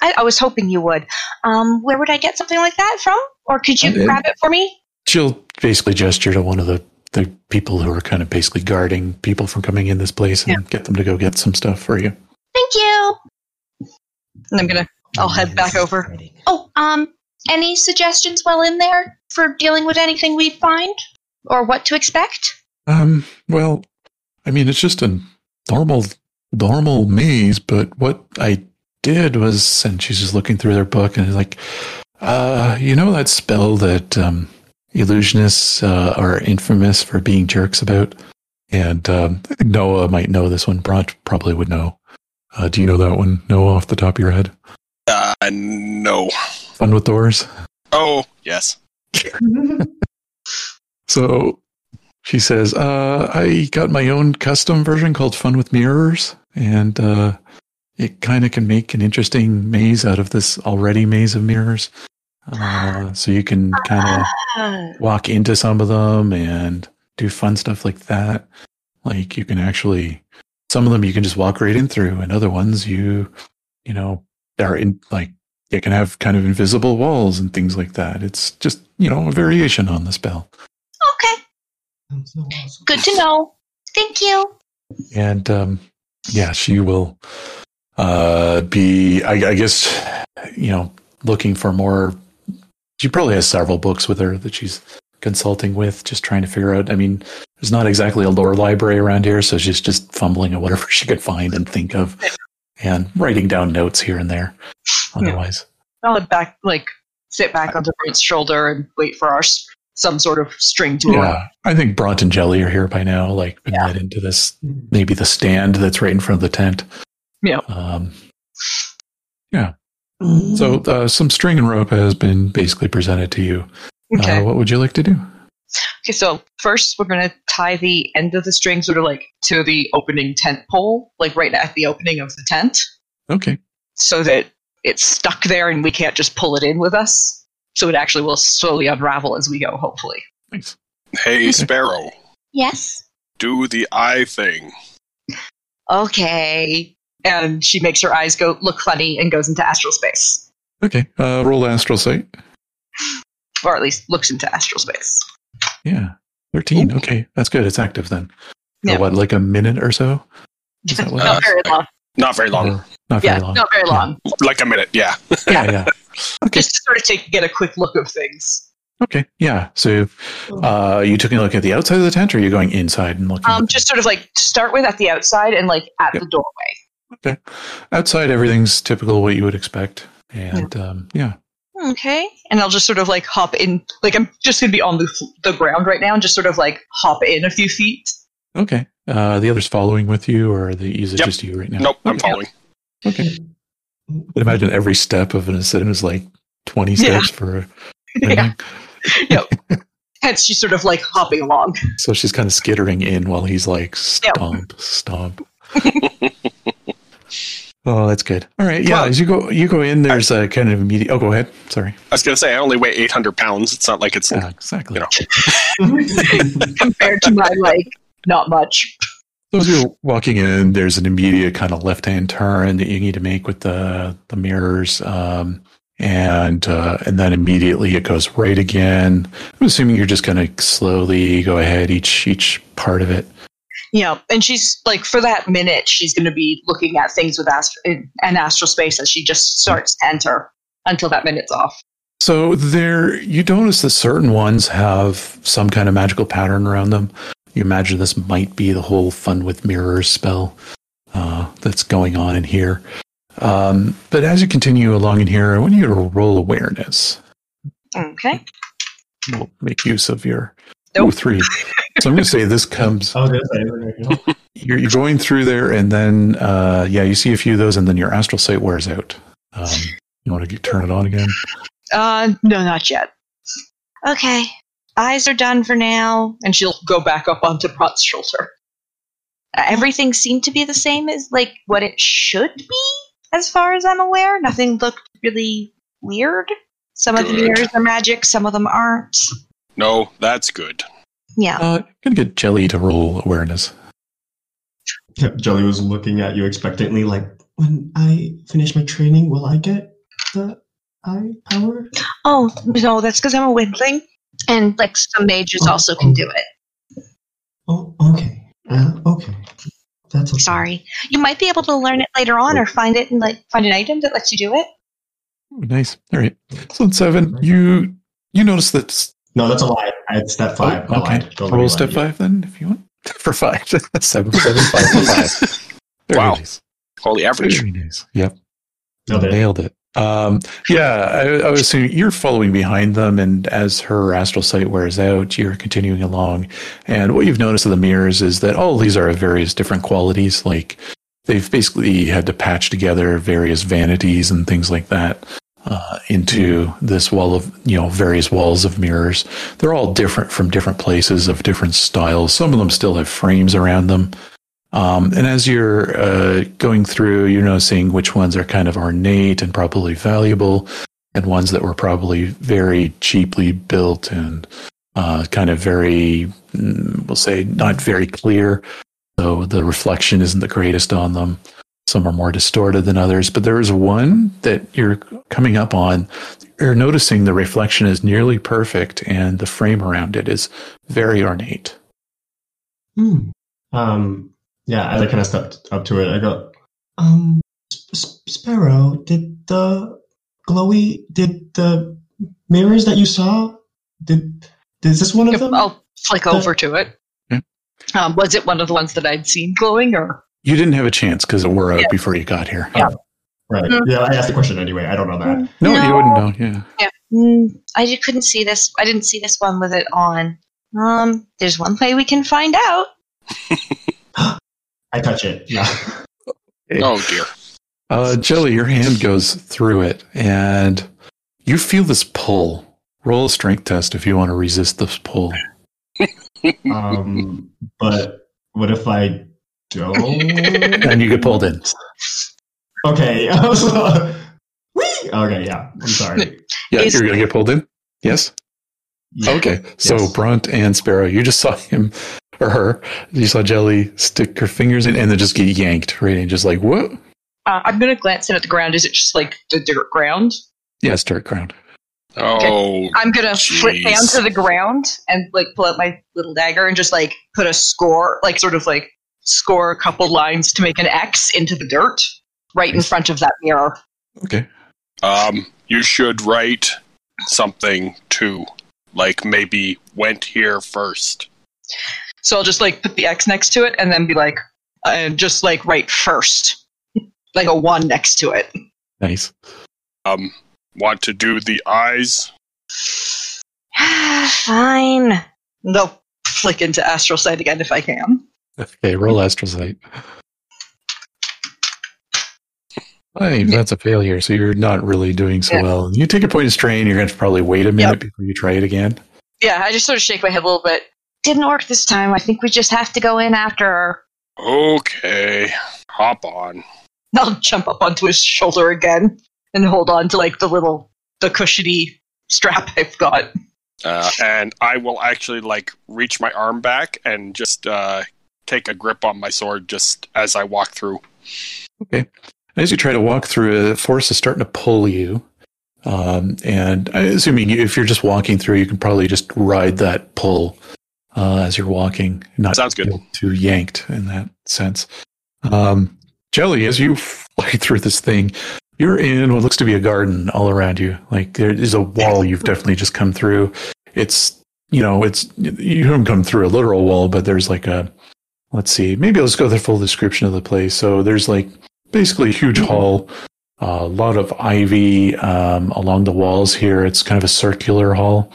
I, I was hoping you would. Um, where would I get something like that from? Or could you uh, grab it for me? She'll basically gesture to one of the, the people who are kind of basically guarding people from coming in this place and yeah. get them to go get some stuff for you. Thank you. And I'm going to, I'll head back over. Oh, um, any suggestions while in there for dealing with anything we find or what to expect? Um, well, I mean, it's just a normal, normal maze, but what I did was, and she's just looking through their book and is like, uh, you know, that spell that, um, illusionists, uh, are infamous for being jerks about. And, um, I think Noah might know this one. Bront probably would know. Uh, do you know that one, Noah, off the top of your head? Uh, no. Fun with Doors? Oh, yes. So she says, uh, I got my own custom version called Fun with Mirrors, and uh, it kind of can make an interesting maze out of this already maze of mirrors. Uh, so you can kind of walk into some of them and do fun stuff like that. Like you can actually... Some of them you can just walk right in through, and other ones you, you know, are in like it can have kind of invisible walls and things like that. It's just, you know, a variation on the spell. Okay, good to know. Thank you. And um, yeah, she will uh, be, I, I guess, you know, looking for more. She probably has several books with her that she's consulting with, just trying to figure out. I mean, there's not exactly a lore library around here, so she's just fumbling at whatever she could find and think of, and writing down notes here and there. Otherwise, yeah. I'll back like sit back I, on Bront's shoulder and wait for our some sort of string to. Yeah, work. I think Bront and Jelly are here by now. Like been yeah. led into this, maybe the stand that's right in front of the tent. Yeah. Um, yeah. Mm. So uh, some string and rope has been basically presented to you. Okay. Uh, what would you like to do? Okay, so first we're going to tie the end of the string sort of like to the opening tent pole, like right at the opening of the tent. Okay. So that it's stuck there and we can't just pull it in with us. So it actually will slowly unravel as we go, hopefully. Thanks. Hey, okay. Sparrow. Yes? Do the eye thing. Okay. And she makes her eyes go look funny and goes into astral space. Okay. Uh, roll astral sight. Or at least looks into astral space. Yeah. thirteen. Ooh. Okay. That's good. It's active then. Yeah. Or what, like a minute or so? Is that what? Not very long. Not very long. Or, not yeah, very long. Not very long. Yeah. Like a minute, yeah. yeah, yeah. Okay. Just to sort of take, get a quick look of things. Okay. Yeah. So uh, you took a look at the outside of the tent, or are you going inside and looking? Um, just sort of like to start with at the outside and like at yep. the doorway. Okay. Outside, everything's typical what you would expect. And yeah. Um, yeah. Okay, and I'll just sort of like hop in, like I'm just going to be on the the ground right now and just sort of like hop in a few feet. Okay, uh, the others following with you, or the, is it yep. just you right now? Nope, okay. I'm following. Okay. I'd imagine every step of an ascent is like twenty steps yeah. for a yeah. Yep. Hence she's sort of like hopping along. So she's kind of skittering in while he's like stomp, yep. stomp. Oh, that's good. All right, yeah. Well, as you go, you go in. There's I, a kind of immediate. Oh, go ahead. Sorry. I was going to say I only weigh eight hundred pounds. It's not like it's yeah, exactly, you know. Compared to my like not much. So as you're walking in, there's an immediate kind of left hand turn that you need to make with the the mirrors, um, And uh, and then immediately it goes right again. I'm assuming you're just going to slowly go ahead each each part of it. Yeah, and she's like, for that minute, she's going to be looking at things with ast- in, and astral space as she just starts to enter until that minute's off. So there, you notice that certain ones have some kind of magical pattern around them. You imagine this might be the whole fun with mirrors spell uh, that's going on in here. Um, but as you continue along in here, I want you to roll awareness. Okay. We'll make use of your nope. ooh, three. So I'm going to say this comes. Oh, okay. You're, you're going through there, and then uh, yeah, you see a few of those, and then your astral sight wears out. Um, you want to get, turn it on again? Uh, no, not yet. Okay, eyes are done for now, and she'll go back up onto Prot's shoulder. Uh, everything seemed to be the same as like what it should be. As far as I'm aware, nothing looked really weird. Some good. Of the mirrors are magic, some of them aren't. No, that's good. Yeah. Uh, gonna get Jelly to roll awareness. Yeah, Jelly was looking at you expectantly, like, when I finish my training, will I get the eye power? Oh, no, that's because I'm a windling, and, like, some mages oh, also can oh. do it. Oh, okay. Uh, okay. That's okay. Sorry. You might be able to learn it later on, or find it and like find an item that lets you do it. Ooh, nice. All right. So in seven, you you notice that. No, that's a lie. It's step five. Oh, okay. Roll step five then, if you want. For five, seven, seven, five, for five. Very wow. Nice. Holy average. Very nice. Yep. Nailed it. Nailed it. Um, yeah, I, I was assuming you're following behind them, and as her astral sight wears out, you're continuing along. And what you've noticed of the mirrors is that all these are of various different qualities. Like, they've basically had to patch together various vanities and things like that uh, into this wall of, you know, various walls of mirrors. They're all different from different places of different styles. Some of them still have frames around them. Um, and as you're uh, going through, you're noticing which ones are kind of ornate and probably valuable, and ones that were probably very cheaply built and uh, kind of very, we'll say, not very clear. So the reflection isn't the greatest on them. Some are more distorted than others. But there is one that you're coming up on. You're noticing the reflection is nearly perfect, and the frame around it is very ornate. Hmm. Um. Yeah, as I kind of stepped up to it, I go, um, S- Sparrow, did the glowy, did the mirrors that you saw, did, is this one of them? I'll flick the- over to it. Yeah. Um, was it one of the ones that I'd seen glowing, or? You didn't have a chance, because it wore out yeah. before you got here. Yeah. Oh, right. Mm-hmm. Yeah, I asked the question anyway. I don't know that. No, no. You wouldn't know, yeah. Yeah. Mm, I just couldn't see this. I didn't see this one with it on. Um, there's one way we can find out. I touch it. Yeah. Okay. Oh, dear. Uh, Jelly, your hand goes through it, and you feel this pull. Roll a strength test if you want to resist this pull. Um, but what if I don't? And you get pulled in. Okay. Okay, yeah. I'm sorry. Yeah, you're going to get pulled in? Yes? Yeah. Okay. So, yes. Brunt and Sparrow, you just saw him. Or her. You saw Jelly stick her fingers in and then just get yanked, right? And just like, what? Uh, I'm going to glance in at the ground. Is it just like the dirt ground? Yes, dirt ground. Oh, okay. I'm going to flip down to the ground and like pull out my little dagger and just like put a score, like sort of like score a couple lines to make an X into the dirt right in front of that mirror. Okay. Um, you should write something too. Like maybe went here first. So I'll just like put the X next to it and then be like, uh, just like write first, like a one next to it. Nice. Um, want to do the eyes? Fine. They'll flick into astral sight again if I can. Okay, roll astral sight. Hey, that's a failure. So you're not really doing so yeah. well. You take a point of strain. You're going to probably wait a minute yep. before you try it again. Yeah, I just sort of shake my head a little bit. Didn't work this time. I think we just have to go in after her. Okay. Hop on. I'll jump up onto his shoulder again and hold on to, like, the little, the cushiony strap I've got. Uh, and I will actually, like, reach my arm back and just uh, take a grip on my sword just as I walk through. Okay. As you try to walk through, the force is starting to pull you. Um, and I assuming if you're just walking through, you can probably just ride that pull uh, as you're walking. Not Sounds good. Too yanked in that sense. Um, Jelly, as you fly through this thing, you're in what looks to be a garden all around you. Like there is a wall you've definitely just come through. It's, you know, it's, you haven't come through a literal wall, but there's like a, let's see, maybe I'll just go the full description of the place. So there's like basically a huge hall, a uh, lot of ivy um, along the walls here. It's kind of a circular hall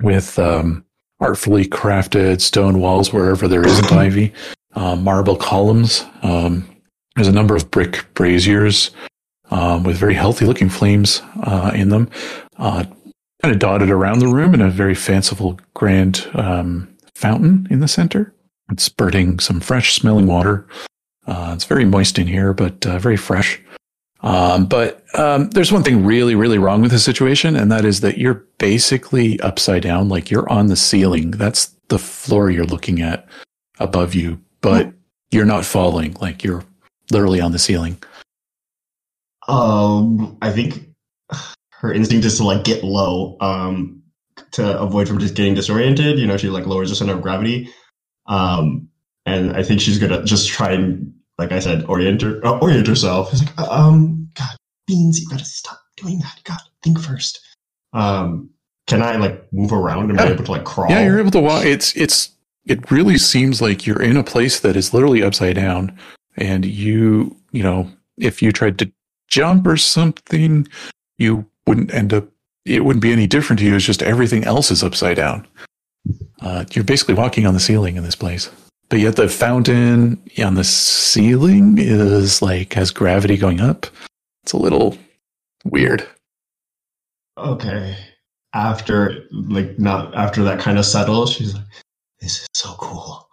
with um, artfully crafted stone walls wherever there isn't ivy, uh, marble columns. Um, there's a number of brick braziers um, with very healthy looking flames uh, in them, uh, kind of dotted around the room, and a very fanciful grand um, fountain in the center. It's spurting some fresh smelling water. Uh, it's very moist in here, but uh, very fresh. Um, but um, there's one thing really, really wrong with this situation, and that is that you're basically upside down. Like you're on the ceiling. That's the floor you're looking at above you, but you're not falling. Like you're literally on the ceiling. Um, I think her instinct is to like get low um, to avoid from just getting disoriented. You know, she like lowers the center of gravity. Um, and I think she's gonna just try and, like I said, orient her, uh, orient herself. It's like, um, God, Beans, you gotta stop doing that. God, think first. Um, can I like move around and yeah. be able to like crawl? Yeah, you're able to walk. It's it's it really seems like you're in a place that is literally upside down, and you you know if you tried to jump or something, you wouldn't end up. It wouldn't be any different to you. It's just everything else is upside down. Uh, you're basically walking on the ceiling in this place, but yet the fountain on the ceiling is like has gravity going up. It's a little weird. Okay. After like not after that kind of settles, she's like, "This is so cool.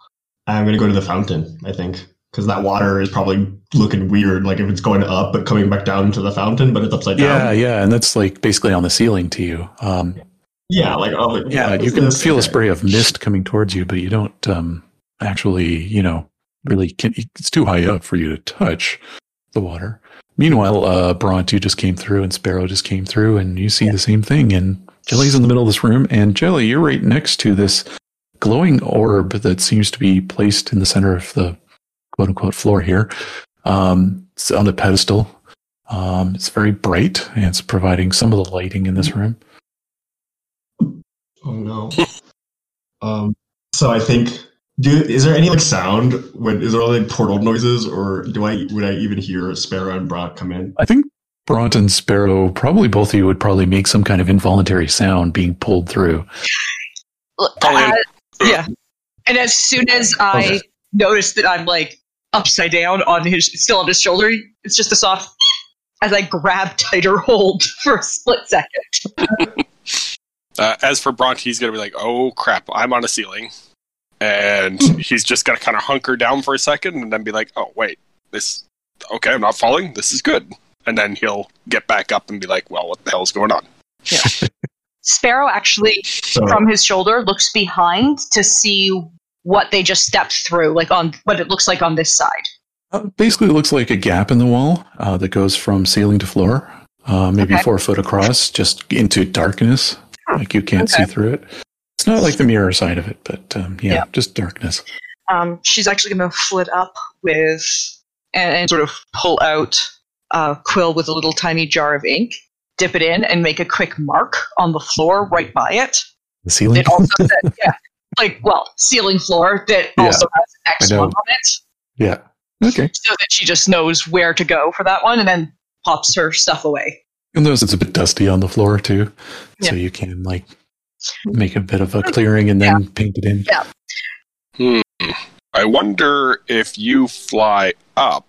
I'm gonna go to the fountain." I think because that water is probably looking weird, like if it's going up but coming back down into the fountain, but it's upside yeah, down. Yeah, yeah, and that's like basically on the ceiling to you. Um, yeah. Yeah, like oh, yeah, you can feel a spray of mist coming towards you, but you don't um, actually, you know, really. Can, it's too high up for you to touch the water. Meanwhile, uh, Bront, you just came through, and Sparrow just came through, and you see yeah. the same thing. And Jelly's in the middle of this room, and Jelly, you're right next to this glowing orb that seems to be placed in the center of the quote-unquote floor here. Um, it's on a pedestal. Um, it's very bright, and it's providing some of the lighting in this room. Oh no! um, so I think, do is there any like sound? When is there like portal noises, or do I would I even hear Sparrow and Bront come in? I think Bront and Sparrow, probably both of you, would probably make some kind of involuntary sound being pulled through. Uh, yeah, and as soon as I okay. notice that I'm like upside down on his, still on his shoulder, it's just a soft as I grab tighter hold for a split second. Uh, as for Bront, he's going to be like, oh, crap, I'm on a ceiling. And he's just going to kind of hunker down for a second and then be like, oh, wait, this, okay, I'm not falling. This is good. And then he'll get back up and be like, well, what the hell is going on? Yeah. Sparrow actually, so, from his shoulder, looks behind to see what they just stepped through, like on what it looks like on this side. Uh, basically, it looks like a gap in the wall uh, that goes from ceiling to floor, uh, maybe okay. four foot across, just into darkness. Like you can't okay. see through it. It's not like the mirror side of it, but um, yeah, yeah, just darkness. Um, she's actually going to flit up with and, and sort of pull out uh, Quill with a little tiny jar of ink, dip it in, and make a quick mark on the floor right by it. The ceiling. It also said, yeah, like well, ceiling floor that yeah, also has an X one on it. Yeah. Okay. So that she just knows where to go for that one, and then pops her stuff away. You'll notice it's a bit dusty on the floor, too. Yeah. So you can, like, make a bit of a clearing and then yeah. paint it in. Yeah. Hmm. I wonder if you fly up,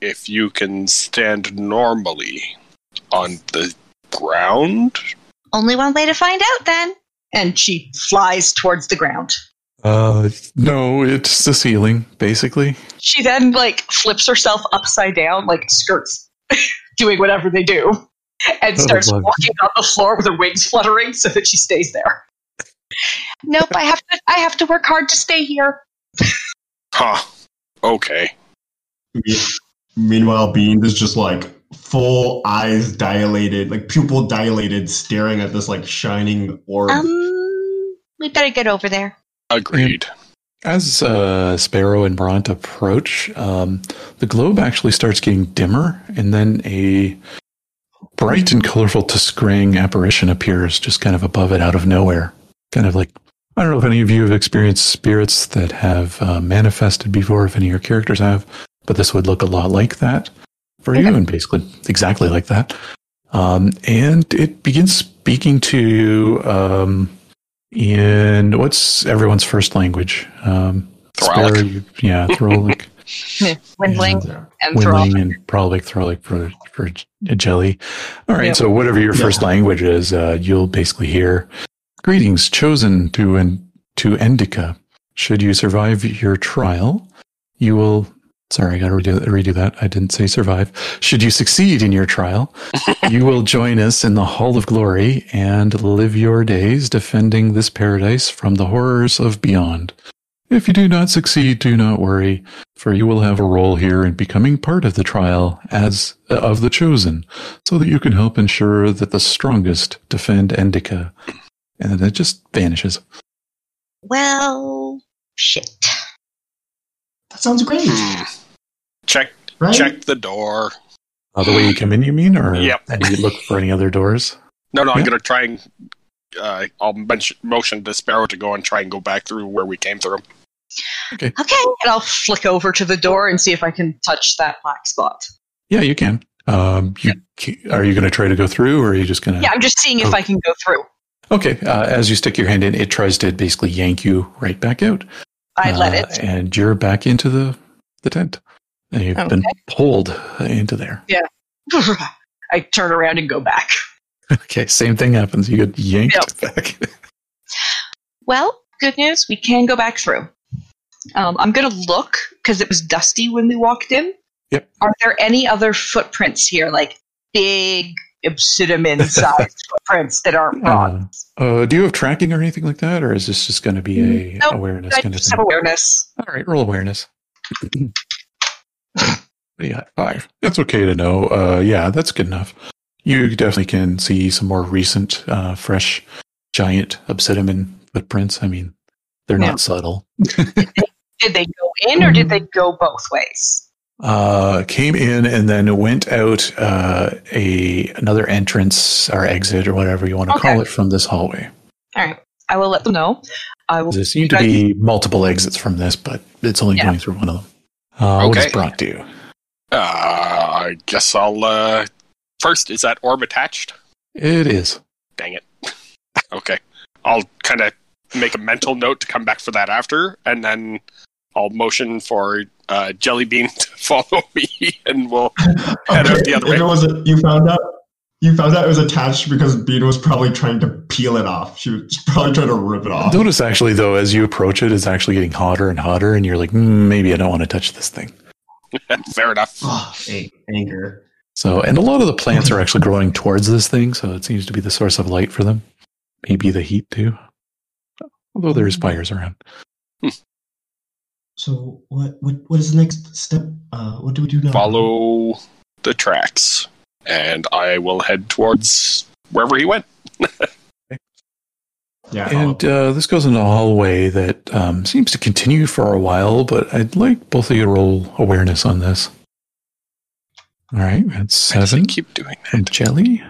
if you can stand normally on the ground? Only one way to find out, then. And she flies towards the ground. Uh, no, it's the ceiling, basically. She then, like, flips herself upside down, like, skirts doing whatever they do. And oh, starts walking on the floor with her wings fluttering so that she stays there. Nope, I have to I have to work hard to stay here. Huh. Okay. Meanwhile, Bean is just like full eyes dilated, like pupil dilated, staring at this like shining orb. Um, we better get over there. Agreed. As uh, Sparrow and Bront approach, um, the globe actually starts getting dimmer, and then a bright and colorful Tiskrang apparition appears just kind of above it out of nowhere. Kind of like, I don't know if any of you have experienced spirits that have uh, manifested before, if any of your characters have, but this would look a lot like that for okay. you, and basically exactly like that. Um, and it begins speaking to you um, in what's everyone's first language? Um, Throlic. Spare, you, yeah, Throlic. Windling and, and Throlic. And probably Throlic for, for a Jelly. All right, yep. So whatever your first yeah. language is, uh, you'll basically hear, "Greetings, chosen to en- to Endica. Should you survive your trial, you will..." Sorry, I got to redo, redo that. I didn't say survive. "Should you succeed in your trial, you will join us in the Hall of Glory and live your days defending this paradise from the horrors of beyond. If you do not succeed, do not worry, for you will have a role here in becoming part of the trial as uh, of the chosen, so that you can help ensure that the strongest defend Endica." And then it just vanishes. Well, shit. That sounds great. Mm. Check, right? Check the door. Uh, the way you come in, you mean? Or yep. do you look for any other doors? No, no, yeah. I'm going to try and... Uh, I'll mention, motion to Sparrow to go and try and go back through where we came through. Okay. Okay, and I'll flick over to the door and see if I can touch that black spot. Yeah, you can. Um, you yeah. Are you going to try to go through, or are you just going to... Yeah, I'm just seeing go- if I can go through. Okay, uh, as you stick your hand in, it tries to basically yank you right back out. I uh, let it. And you're back into the, the tent. And you've okay. been pulled into there. Yeah. I turn around and go back. Okay, same thing happens. You get yanked yep. back. Well, good news, we can go back through. Um, I'm going to look, because it was dusty when we walked in. Yep. Are there any other footprints here, like big... Obsidiman-sized prints that aren't bronze. Uh, uh, do you have tracking or anything like that, or is this just going to be a nope, awareness I kind of thing? Awareness. All right, roll awareness. Yeah, five. That's okay to know. Uh, yeah, that's good enough. You definitely can see some more recent, uh, fresh, giant Obsidiman footprints. I mean, they're no. not subtle. did, they, did they go in, or did they go both ways? Uh, came in and then went out uh, a another entrance or exit or whatever you want to okay. call it from this hallway. All right. I will let them know. I will. There seem to be multiple exits from this, but it's only yeah. going through one of them. Uh, okay. What does Brock do? Uh, I guess I'll... Uh, first, is that orb attached? It is. Dang it. Okay. I'll kind of make a mental note to come back for that after, and then I'll motion for... Uh, Jelly Bean to follow me, and we'll head okay. out the other way. It was a, you found out. You found out it was attached because Bean was probably trying to peel it off. She was probably trying to rip it off. Notice actually, though, as you approach it, it's actually getting hotter and hotter, and you're like, mm, maybe I don't want to touch this thing. Fair enough. Oh, anger. So, and a lot of the plants are actually growing towards this thing, so it seems to be the source of light for them. Maybe the heat too. Although there's fires around. Hmm. So what, what what is the next step? Uh, what do we do now? Follow the tracks, and I will head towards wherever he went. Yeah, and uh, this goes into a hallway that um, seems to continue for a while, but I'd like both of you to roll awareness on this. All right, that's seven. Keep doing that. And Jelly.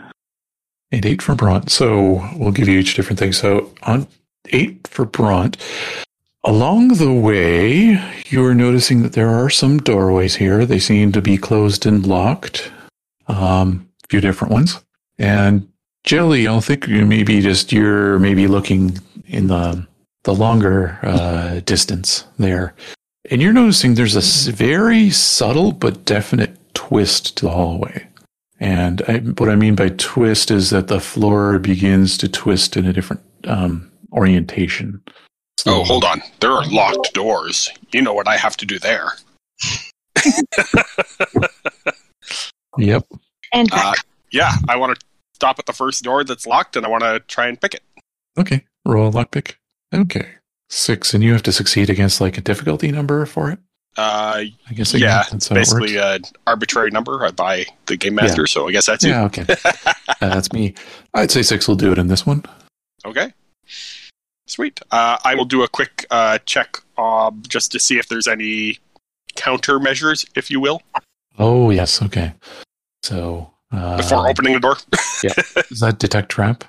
And eight for Bront. So we'll give you each different thing. So on eight for Bront. Along the way, you are noticing that there are some doorways here. They seem to be closed and locked. Um, a few different ones. And Jelly, I think you maybe just you're maybe looking in the the longer uh, distance there, and you're noticing there's a very subtle but definite twist to the hallway. And I, what I mean by twist is that the floor begins to twist in a different um, orientation. Oh, hold on. There are locked doors. You know what I have to do there. Yep. And uh, yeah, I want to stop at the first door that's locked, and I want to try and pick it. Okay. Roll a lockpick. Okay. Six, and you have to succeed against like a difficulty number for it. Uh, I guess I yeah, basically an arbitrary number by the game master. Yeah. So I guess that's yeah, you. Okay. uh, that's me. I'd say six will do it in this one. Okay. Sweet. Uh, I will do a quick uh, check uh, just to see if there's any countermeasures, if you will. Oh, yes. Okay. So uh, before opening the door. Yeah. Is that detect trap?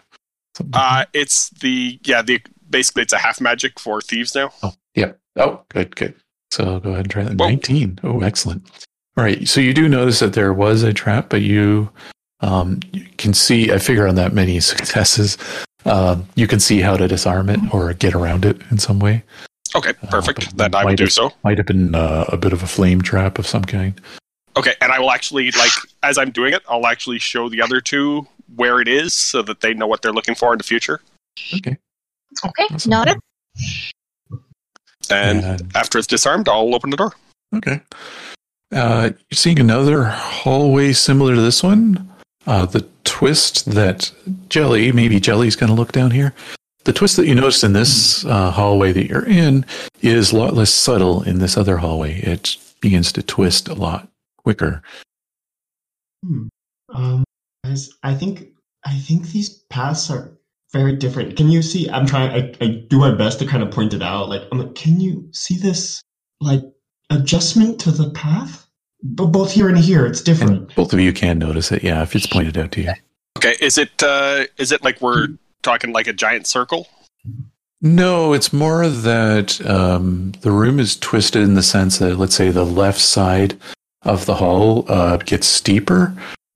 Something uh, like it's the yeah the basically it's a half magic for thieves now. Oh yeah. Oh good good. So go ahead and try that. Whoa. nineteen. Oh, excellent. All right. So you do notice that there was a trap, but you, um, you can see, I figure on that many successes, um, you can see how to disarm it or get around it in some way. Okay, perfect. Uh, then I will do have, so. Might have been uh, a bit of a flame trap of some kind. Okay, and I will actually, like, as I'm doing it, I'll actually show the other two where it is so that they know what they're looking for in the future. Okay. Okay, awesome. Noted. And, and after it's disarmed, I'll open the door. Okay. Uh, you're seeing another hallway similar to this one. Uh, the twist that Jelly, maybe Jelly's going to look down here. The twist that you noticed in this uh, hallway that you're in is a lot less subtle in this other hallway. It begins to twist a lot quicker. Hmm. Um, I think I think these paths are very different. Can you see? I'm trying. I, I do my best to kind of point it out. Like, I'm like, can you see this? Like adjustment to the path, but both here and here, it's different. And both of you can notice it. Yeah, if it's pointed out to you. Okay. Is it? Uh, is it like we're talking like a giant circle? No, it's more that um, the room is twisted in the sense that, let's say, the left side of the hall uh, gets steeper,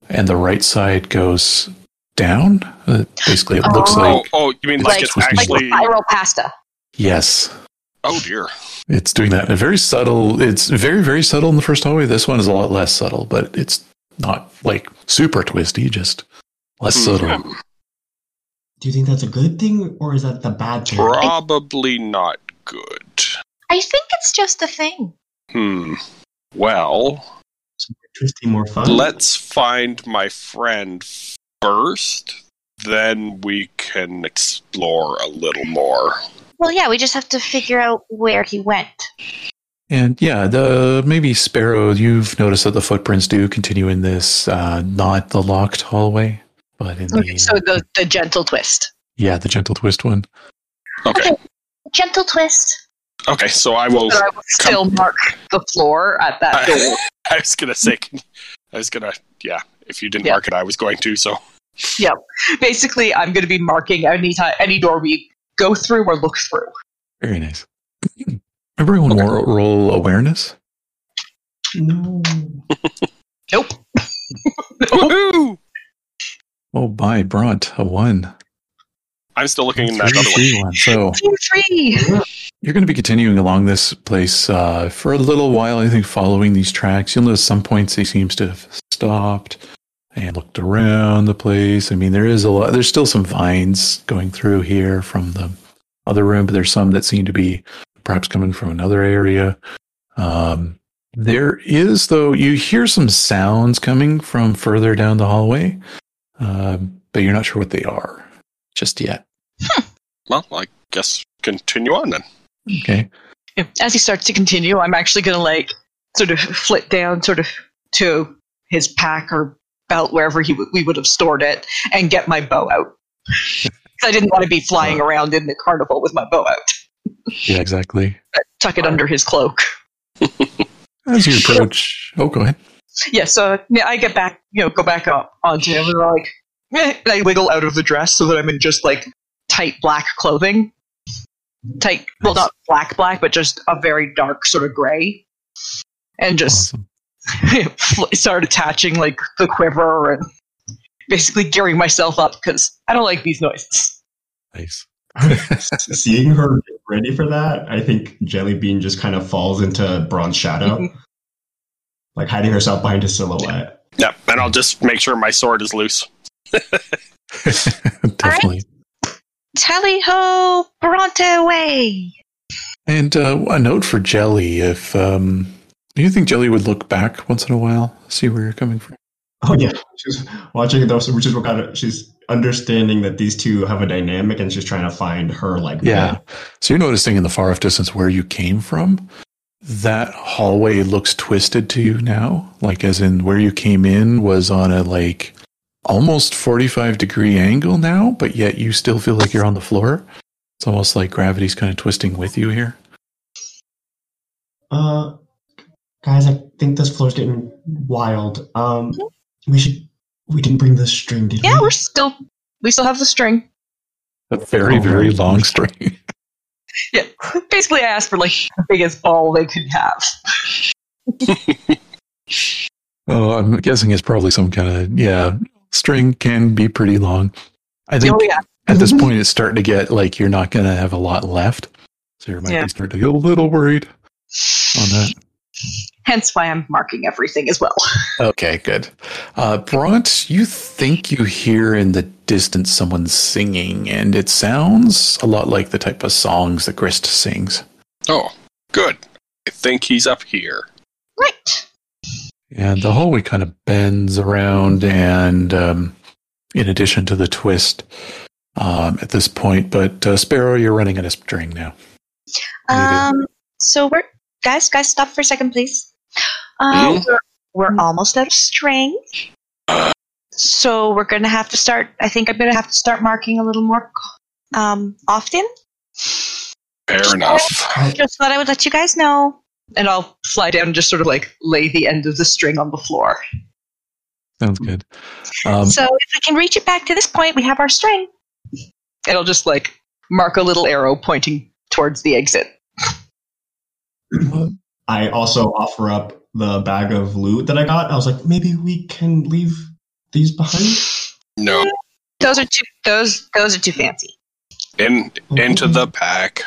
and the right side goes down. Uh, basically, it oh. looks like oh, oh, you mean it's like it's actually like spiral pasta? Yes. Oh dear, it's doing that in a very subtle. It's very very subtle in the first hallway. This one is a lot less subtle, but it's not like super twisty, just less mm-hmm. subtle. Do you think that's a good thing, or is that the bad thing? Probably not good. I think it's just a thing. Hmm. Well, interesting, more fun. Let's find my friend first, then we can explore a little more. Well, yeah, we just have to figure out where he went. And yeah, the maybe Sparrow, you've noticed that the footprints do continue in this, uh, not the locked hallway. But in okay, the, so the, the gentle twist. Yeah, the gentle twist one. Okay. okay. Gentle twist. Okay, so I will, so I will still come. Mark the floor at that I, door. I was going to say, I was going to, yeah, if you didn't yep. mark it, I was going to, so. Yeah, basically, I'm going to be marking any time, any door we go through or look through. Very nice. Everyone okay. roll, roll awareness? No. Nope. Woohoo! Oh, by Bront, a one. I'm still looking in that other one. So you're going to be continuing along this place uh, for a little while, I think, following these tracks. You'll notice some points he seems to have stopped and looked around the place. I mean, there is a lot. There's still some vines going through here from the other room, but there's some that seem to be perhaps coming from another area. Um, there is, though, you hear some sounds coming from further down the hallway. Um, but you're not sure what they are just yet. Hmm. Well, I guess continue on then. Okay. As he starts to continue, I'm actually going to like sort of flit down sort of to his pack or belt, wherever he w- we would have stored it, and get my bow out. I didn't want to be flying around in the carnival with my bow out. Yeah, exactly. But tuck it under his cloak. As you approach... Oh, go ahead. Yeah, so I get back, you know, go back up onto him and like, eh, and I wiggle out of the dress so that I'm in just like tight black clothing. Tight, nice. Well, not black, black, but just a very dark sort of gray. And just awesome. Start attaching like the quiver and basically gearing myself up because I don't like these noises. Nice. Seeing her get ready for that, I think Jelly Bean just kind of falls into Bronze Shadow. Mm-hmm. Like hiding herself behind a silhouette. Yeah, and I'll just make sure my sword is loose. Definitely. Right. Tally ho, Bronte away! And uh, a note for Jelly. If um, do you think Jelly would look back once in a while, see where you're coming from? Oh yeah, she's watching those, which is what kind of she's understanding that these two have a dynamic, and she's trying to find her like. Yeah. That. So you're noticing in the far off distance where you came from. That hallway looks twisted to you now, like as in where you came in was on a like almost forty-five degree angle now, but yet you still feel like you're on the floor. It's almost like gravity's kind of twisting with you here. Uh, guys, I think this floor's getting wild. Um, we should, we didn't bring the string, did we? Yeah, we're still, we still have the string. A very, very long string. Yeah, basically I asked for like the biggest ball they could have. Oh, I'm guessing it's probably some kind of, yeah, string can be pretty long. I think oh, yeah. At this point it's starting to get like you're not going to have a lot left. So you might yeah. be starting to get a little worried on that. Hence why I'm marking everything as well. Okay, good. Uh, Bront, you think you hear in the distance someone singing, and it sounds a lot like the type of songs that Grist sings. Oh, good. I think he's up here. Right. And the hallway kind of bends around, and um, in addition to the twist um, at this point, but uh, Sparrow, you're running at a string now. Um. So we're... Guys, guys, stop for a second, please. Uh, mm-hmm. we're, we're almost out of string. So we're going to have to start, I think I'm going to have to start marking a little more um, often. Fair just enough. I, just thought I would let you guys know. And I'll fly down and just sort of like lay the end of the string on the floor. Sounds good. Um, so if I can reach it back to this point, we have our string. And I'll just like mark a little arrow pointing towards the exit. I also offer up the bag of loot that I got. I was like, maybe we can leave these behind. No, those are too those those are too fancy. In into the pack.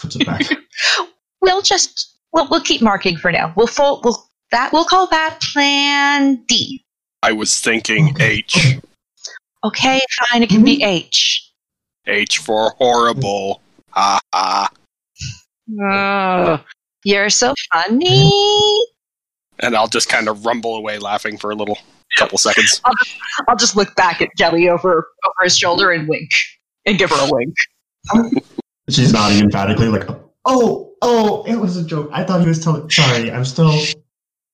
Puts it back. We'll just we'll we'll keep marking for now. We'll fold, we'll that we'll call that Plan D. I was thinking okay. H. Okay, fine. It can mm-hmm. be H. H for horrible. Ha ha. Oh, you're so funny. And I'll just kind of rumble away laughing for a little couple seconds. I'll just, I'll just look back at Jelly over over his shoulder and wink. And give her a wink. She's nodding emphatically like, oh, oh, it was a joke. I thought he was telling... Sorry, I'm still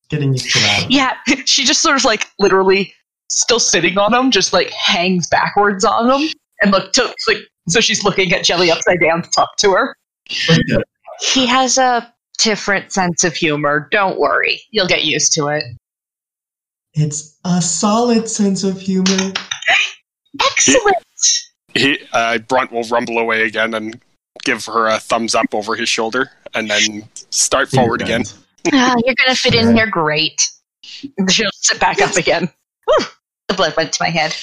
getting used to that. Yeah, she just sort of like literally still sitting on him, just like hangs backwards on him. And look, to, like, so she's looking at Jelly upside down to talk to her. He has a different sense of humor. Don't worry. You'll get used to it. It's a solid sense of humor. Excellent! He, he, uh, Bront will rumble away again and give her a thumbs up over his shoulder and then start forward again. Oh, you're going to fit in here great. She'll sit back up again. Whew, the blood went to my head.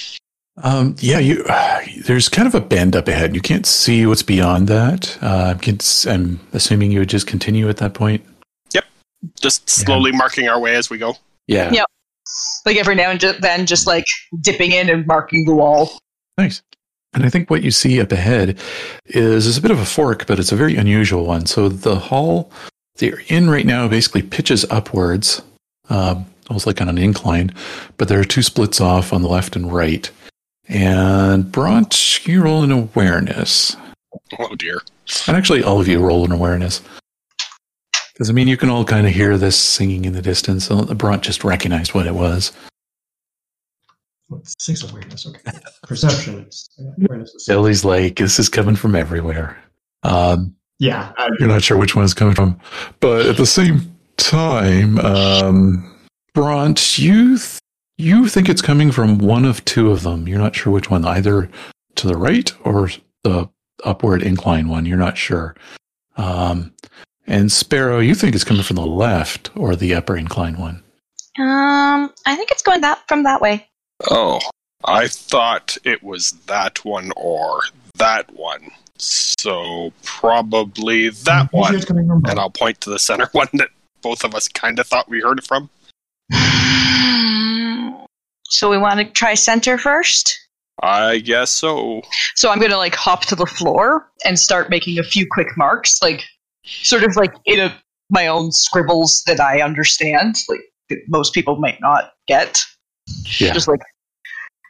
Um, yeah, you, uh, there's kind of a bend up ahead. You can't see what's beyond that. Uh, I'm, I'm assuming you would just continue at that point. Yep. Just slowly yeah. marking our way as we go. Yeah. Yep. Like every now and then, just like dipping in and marking the wall. Nice. And I think what you see up ahead is, is a bit of a fork, but it's a very unusual one. So the hall that you're in right now basically pitches upwards, um, almost like on an incline, but there are two splits off on the left and right. And Bront, you roll an awareness. Oh, dear. And actually, all of you roll an awareness. Because, I mean, you can all kind of hear this singing in the distance. So Bront just recognized what it was. Six awareness, okay. Perception. Ellie's like, this is coming from everywhere. Um, yeah. I- you're not sure which one it's coming from. But at the same time, um, Bront, you... Th- You think it's coming from one of two of them. You're not sure which one, either to the right or the upward incline one. You're not sure. Um, and Sparrow, you think it's coming from the left or the upper incline one? Um, I think it's going that from that way. Oh, I thought it was that one or that one. So probably that one. And I'll point to the center one that both of us kind of thought we heard it from. So we want to try center first? I guess so. So I'm going to like hop to the floor and start making a few quick marks, like sort of like in a, my own scribbles that I understand, like that most people might not get. Yeah. Just like,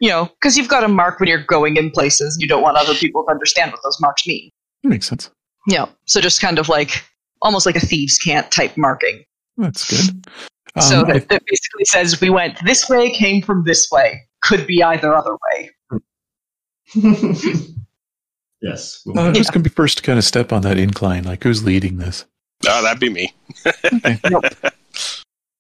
you know, because you've got to mark when you're going in places. You don't want other people to understand what those marks mean. That makes sense. Yeah. So just kind of like almost like a thieves' cant type marking. That's good. Um, so that, that basically says we went this way, came from this way. Could be either other way. Yes. We'll uh, who's yeah. going to be first to kind of step on that incline? Like, who's leading this? Oh, that'd be me. Okay. Yep.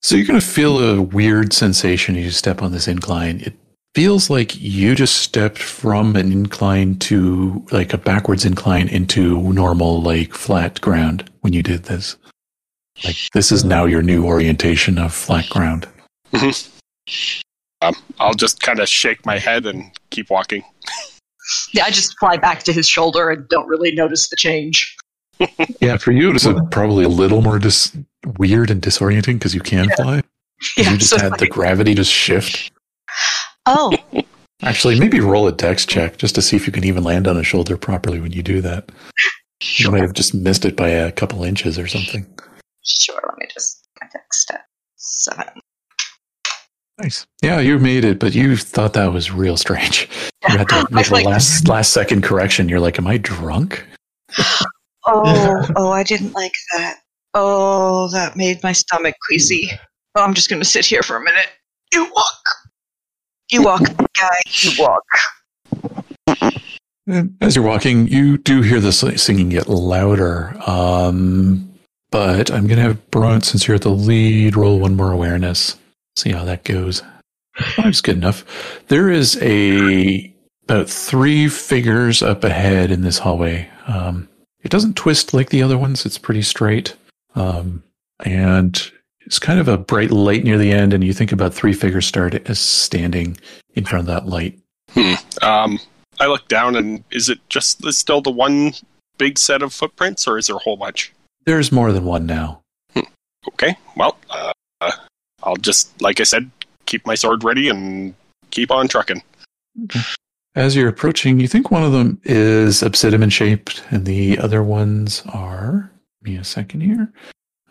So you're going to feel a weird sensation as you step on this incline. It feels like you just stepped from an incline to, like, a backwards incline into normal, like, flat ground when you did this. Like, this is now your new orientation of flat ground. Mm-hmm. um, I'll just kind of shake my head and keep walking. Yeah, I just fly back to his shoulder and don't really notice the change. Yeah, for you, it's a, probably a little more dis- weird and disorienting because you can yeah. fly. Yeah, you just so had like... the gravity just shift. Oh. Actually, maybe roll a dex check just to see if you can even land on a shoulder properly when you do that. Sure. You might have just missed it by a couple inches or something. Sure, let me just my dex step. Seven. Nice. Yeah, you made it, but you thought that was real strange. Yeah. You had to make a like, last last second correction. You're like, am I drunk? Oh, oh, I didn't like that. Oh, that made my stomach queasy. Oh, I'm just going to sit here for a minute. You walk. You walk, guy. You walk. And as you're walking, you do hear the singing get louder. Um, but I'm going to have Bront, since you're at the lead, roll one more awareness. See how that goes. Five's good enough. There is a about three figures up ahead in this hallway. Um, it doesn't twist like the other ones. It's pretty straight. Um, and it's kind of a bright light near the end, and you think about three figures start as standing in front of that light. Hmm. Um, I look down, and is it just still the one big set of footprints, or is there a whole bunch? There's more than one now. Hmm. Okay. Well, uh, I'll just, like I said, keep my sword ready and keep on trucking. As you're approaching, you think one of them is Obsidiman shaped, and the other ones are. Give me a second here.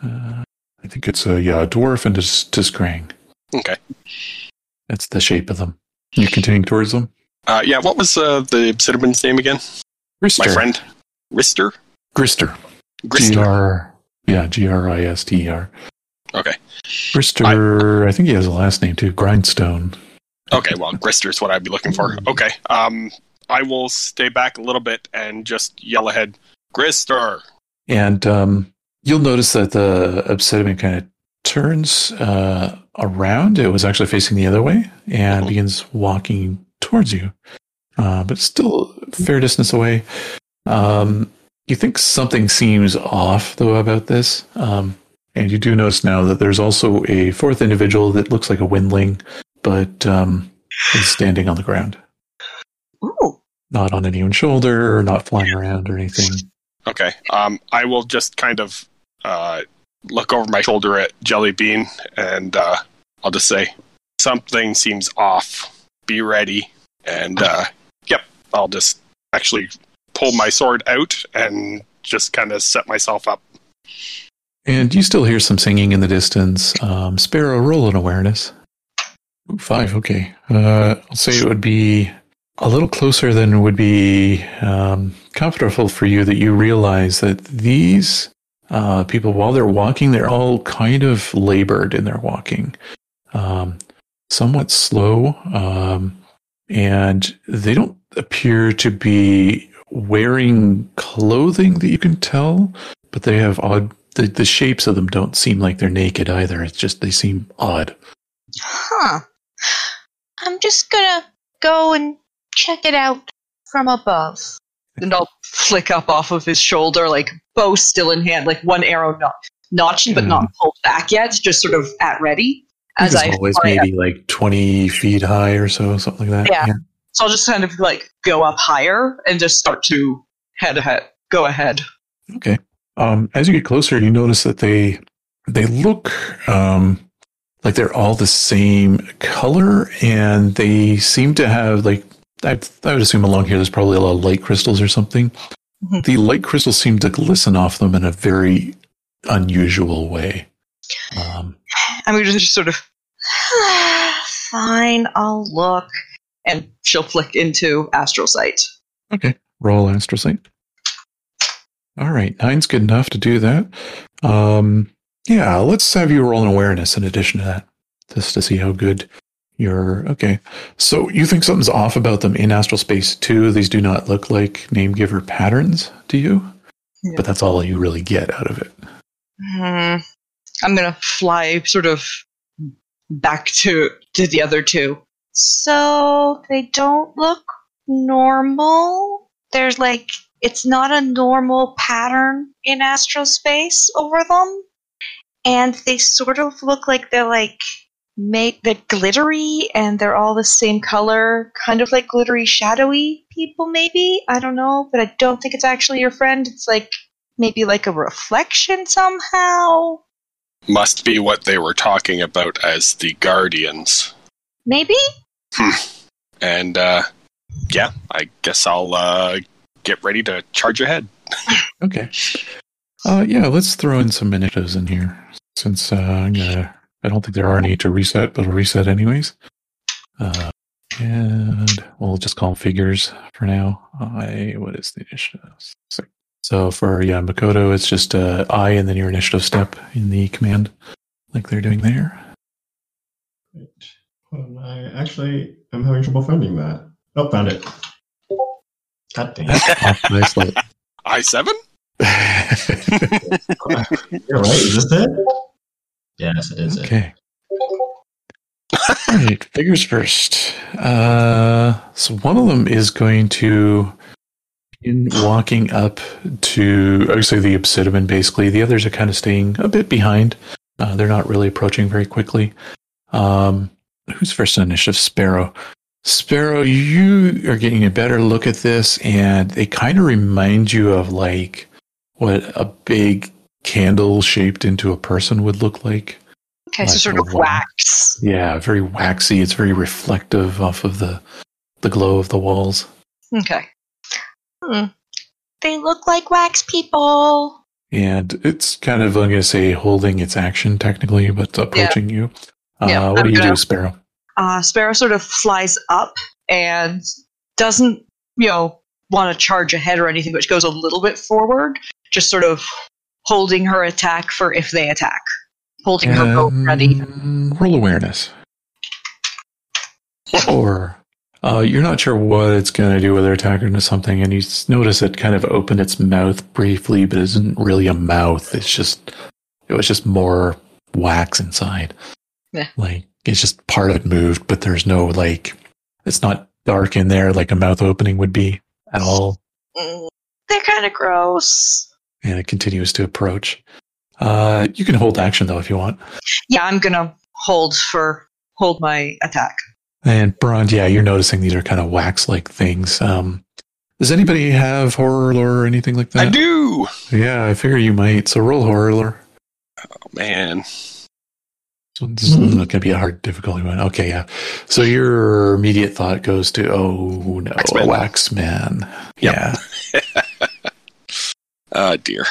Uh, I think it's a yeah, dwarf and a Tiskrang. Okay. That's the shape of them. You're continuing towards them? Uh, yeah, what was uh, the Obsidiman's name again? Grister. My friend. Grister? Grister. Grister. G R, yeah, G R I S T E R. Okay. Grister, I, I think he has a last name too, Grindstone. Okay, well, Grister's what I'd be looking for. Okay, um, I will stay back a little bit and just yell ahead, Grister! And um, you'll notice that the Obsidian kind of turns uh, around. It was actually facing the other way and mm-hmm. begins walking towards you, uh, but still a fair distance away. Um, you think something seems off, though, about this. Um And you do notice now that there's also a fourth individual that looks like a windling, but um, is standing on the ground. Ooh. Not on anyone's shoulder or not flying around or anything. Okay. Um, I will just kind of uh, look over my shoulder at Jelly Bean, and uh, I'll just say, something seems off. Be ready. And, uh, yep, I'll just actually pull my sword out and just kind of set myself up. And you still hear some singing in the distance. Um, Sparrow, roll an awareness. Ooh, five, okay. Uh, I'll say it would be a little closer than would be um, comfortable for you that you realize that these uh, people, while they're walking, they're all kind of labored in their walking. Um, somewhat slow. Um, and they don't appear to be wearing clothing that you can tell, but they have odd... The, the shapes of them don't seem like they're naked either. It's just they seem odd. Huh. I'm just gonna go and check it out from above. And I'll flick up off of his shoulder, like bow still in hand, like one arrow not notched but mm. not pulled back yet, just sort of at ready. As I always maybe up. Like twenty feet high or so, something like that. Yeah. yeah. So I'll just kind of like go up higher and just start to head ahead. Go ahead. Okay. Um, as you get closer, you notice that they they look um, like they're all the same color, and they seem to have, like, I, I would assume along here there's probably a lot of light crystals or something. Mm-hmm. The light crystals seem to glisten off them in a very unusual way. Um, I'm going to just sort of, fine, I'll look, and she'll flick into Astral Sight. Okay, roll Astral Sight. All right, nine's good enough to do that. Um, yeah, let's have you roll an awareness in addition to that, just to see how good you're. Okay, so you think something's off about them in Astral Space two. These do not look like name giver patterns to you, yeah. But that's all you really get out of it. Mm-hmm. I'm going to fly sort of back to, to the other two. So they don't look normal. There's like, it's not a normal pattern in astral space over them. And they sort of look like they're like, make the glittery and they're all the same color, kind of like glittery, shadowy people maybe. I don't know, but I don't think it's actually your friend. It's like maybe like a reflection somehow. Must be what they were talking about as the Guardians. Maybe? Hmm. And, uh, yeah, I guess I'll uh, get ready to charge ahead. Okay. Uh, yeah, let's throw in some initiatives in here. Since uh, I'm gonna, I don't think there are any to reset, but I'll reset anyways. Uh, and we'll just call them figures for now. I, what is the initiative? Six. So for, yeah, Makoto, it's just uh, I and then your initiative step in the command, like they're doing there. Right. Hold on, I actually am having trouble finding that. Oh, found it. God damn it. Nicely. I seven? You're right, is this it? Yes, it is okay. It. All right, figures first. Uh, so one of them is going to... In walking up to, I would say, the Obsidiman, basically. The others are kind of staying a bit behind. Uh, they're not really approaching very quickly. Um, who's first on initiative? Sparrow. Sparrow, you are getting a better look at this, and they kind of remind you of, like, what a big candle shaped into a person would look like. Okay, like, so sort of wax. Yeah, very waxy. It's very reflective off of the, the glow of the walls. Okay. Hmm. They look like wax people. And it's kind of, I'm going to say, holding its action technically, but approaching yeah. you. Uh, yeah, what I'm do you gonna, do, Sparrow? Uh, Sparrow sort of flies up and doesn't, you know, want to charge ahead or anything, but she goes a little bit forward, just sort of holding her attack for if they attack. Holding um, her boat ready. Roll awareness. Or... Uh, you're not sure what it's going to do, whether attacking or something, and you notice it kind of opened its mouth briefly, but it isn't really a mouth. It's just, it was just more wax inside. Yeah. Like, it's just part of it moved, but there's no, like, it's not dark in there like a mouth opening would be at all. Mm, they're kind of gross. And it continues to approach. Uh, you can hold action, though, if you want. Yeah, I'm going to hold for, hold my attack. And Brond, yeah, you're noticing these are kind of wax-like things. Um, does anybody have horror lore or anything like that? I do! Yeah, I figure you might. So roll horror lore. Oh, man. So this is mm. not going to be a hard difficulty one. Okay, yeah. So your immediate thought goes to, oh, no, Wax-Man. Wax-Man. Yep. Yeah. Oh, dear.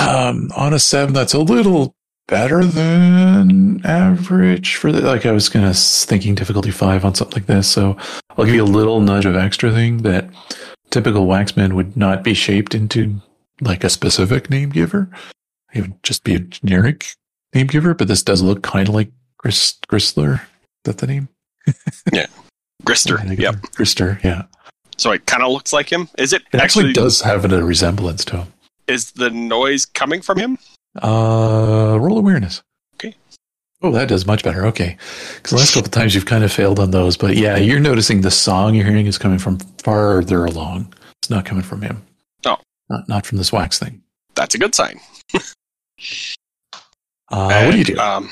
Um, on a seven, that's a little... better than average for the, like I was gonna thinking difficulty five on something like this, so I'll give you a little nudge of extra thing that typical Waxman would not be shaped into like a specific name giver. It would just be a generic name giver, but this does look kind of like Gris, Gristler. Is that the name? Yeah, Grister. Yep, Grister. Yeah. So it kind of looks like him. Is it? It actually, actually does have a resemblance to him. Is the noise coming from him? Uh, roll awareness. Okay. Oh, that does much better. Okay. Because the last couple of times you've kind of failed on those, but yeah, you're noticing the song you're hearing is coming from farther along. It's not coming from him. Oh. Not, not from this wax thing. That's a good sign. uh, and, what do you do? Um,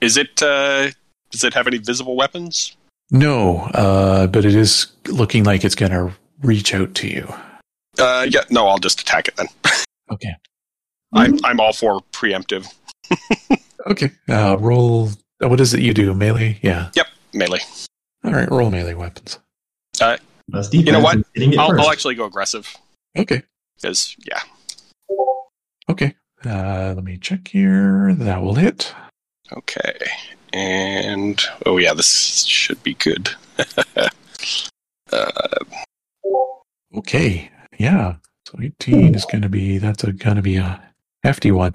is it, uh, does it have any visible weapons? No, uh, but it is looking like it's going to reach out to you. Uh, yeah, no, I'll just attack it then. Okay. I'm I'm all for preemptive. Okay. Uh, roll. Oh, what is it you do? Melee? Yeah. Yep. Melee. All right. Roll melee weapons. Uh, you know what? I'll, I'll actually go aggressive. Okay. Because, yeah. Okay. Uh, let me check here. That will hit. Okay. And, oh, yeah, this should be good. uh, okay. Yeah. So eighteen is going to be, that's going to be a hefty one.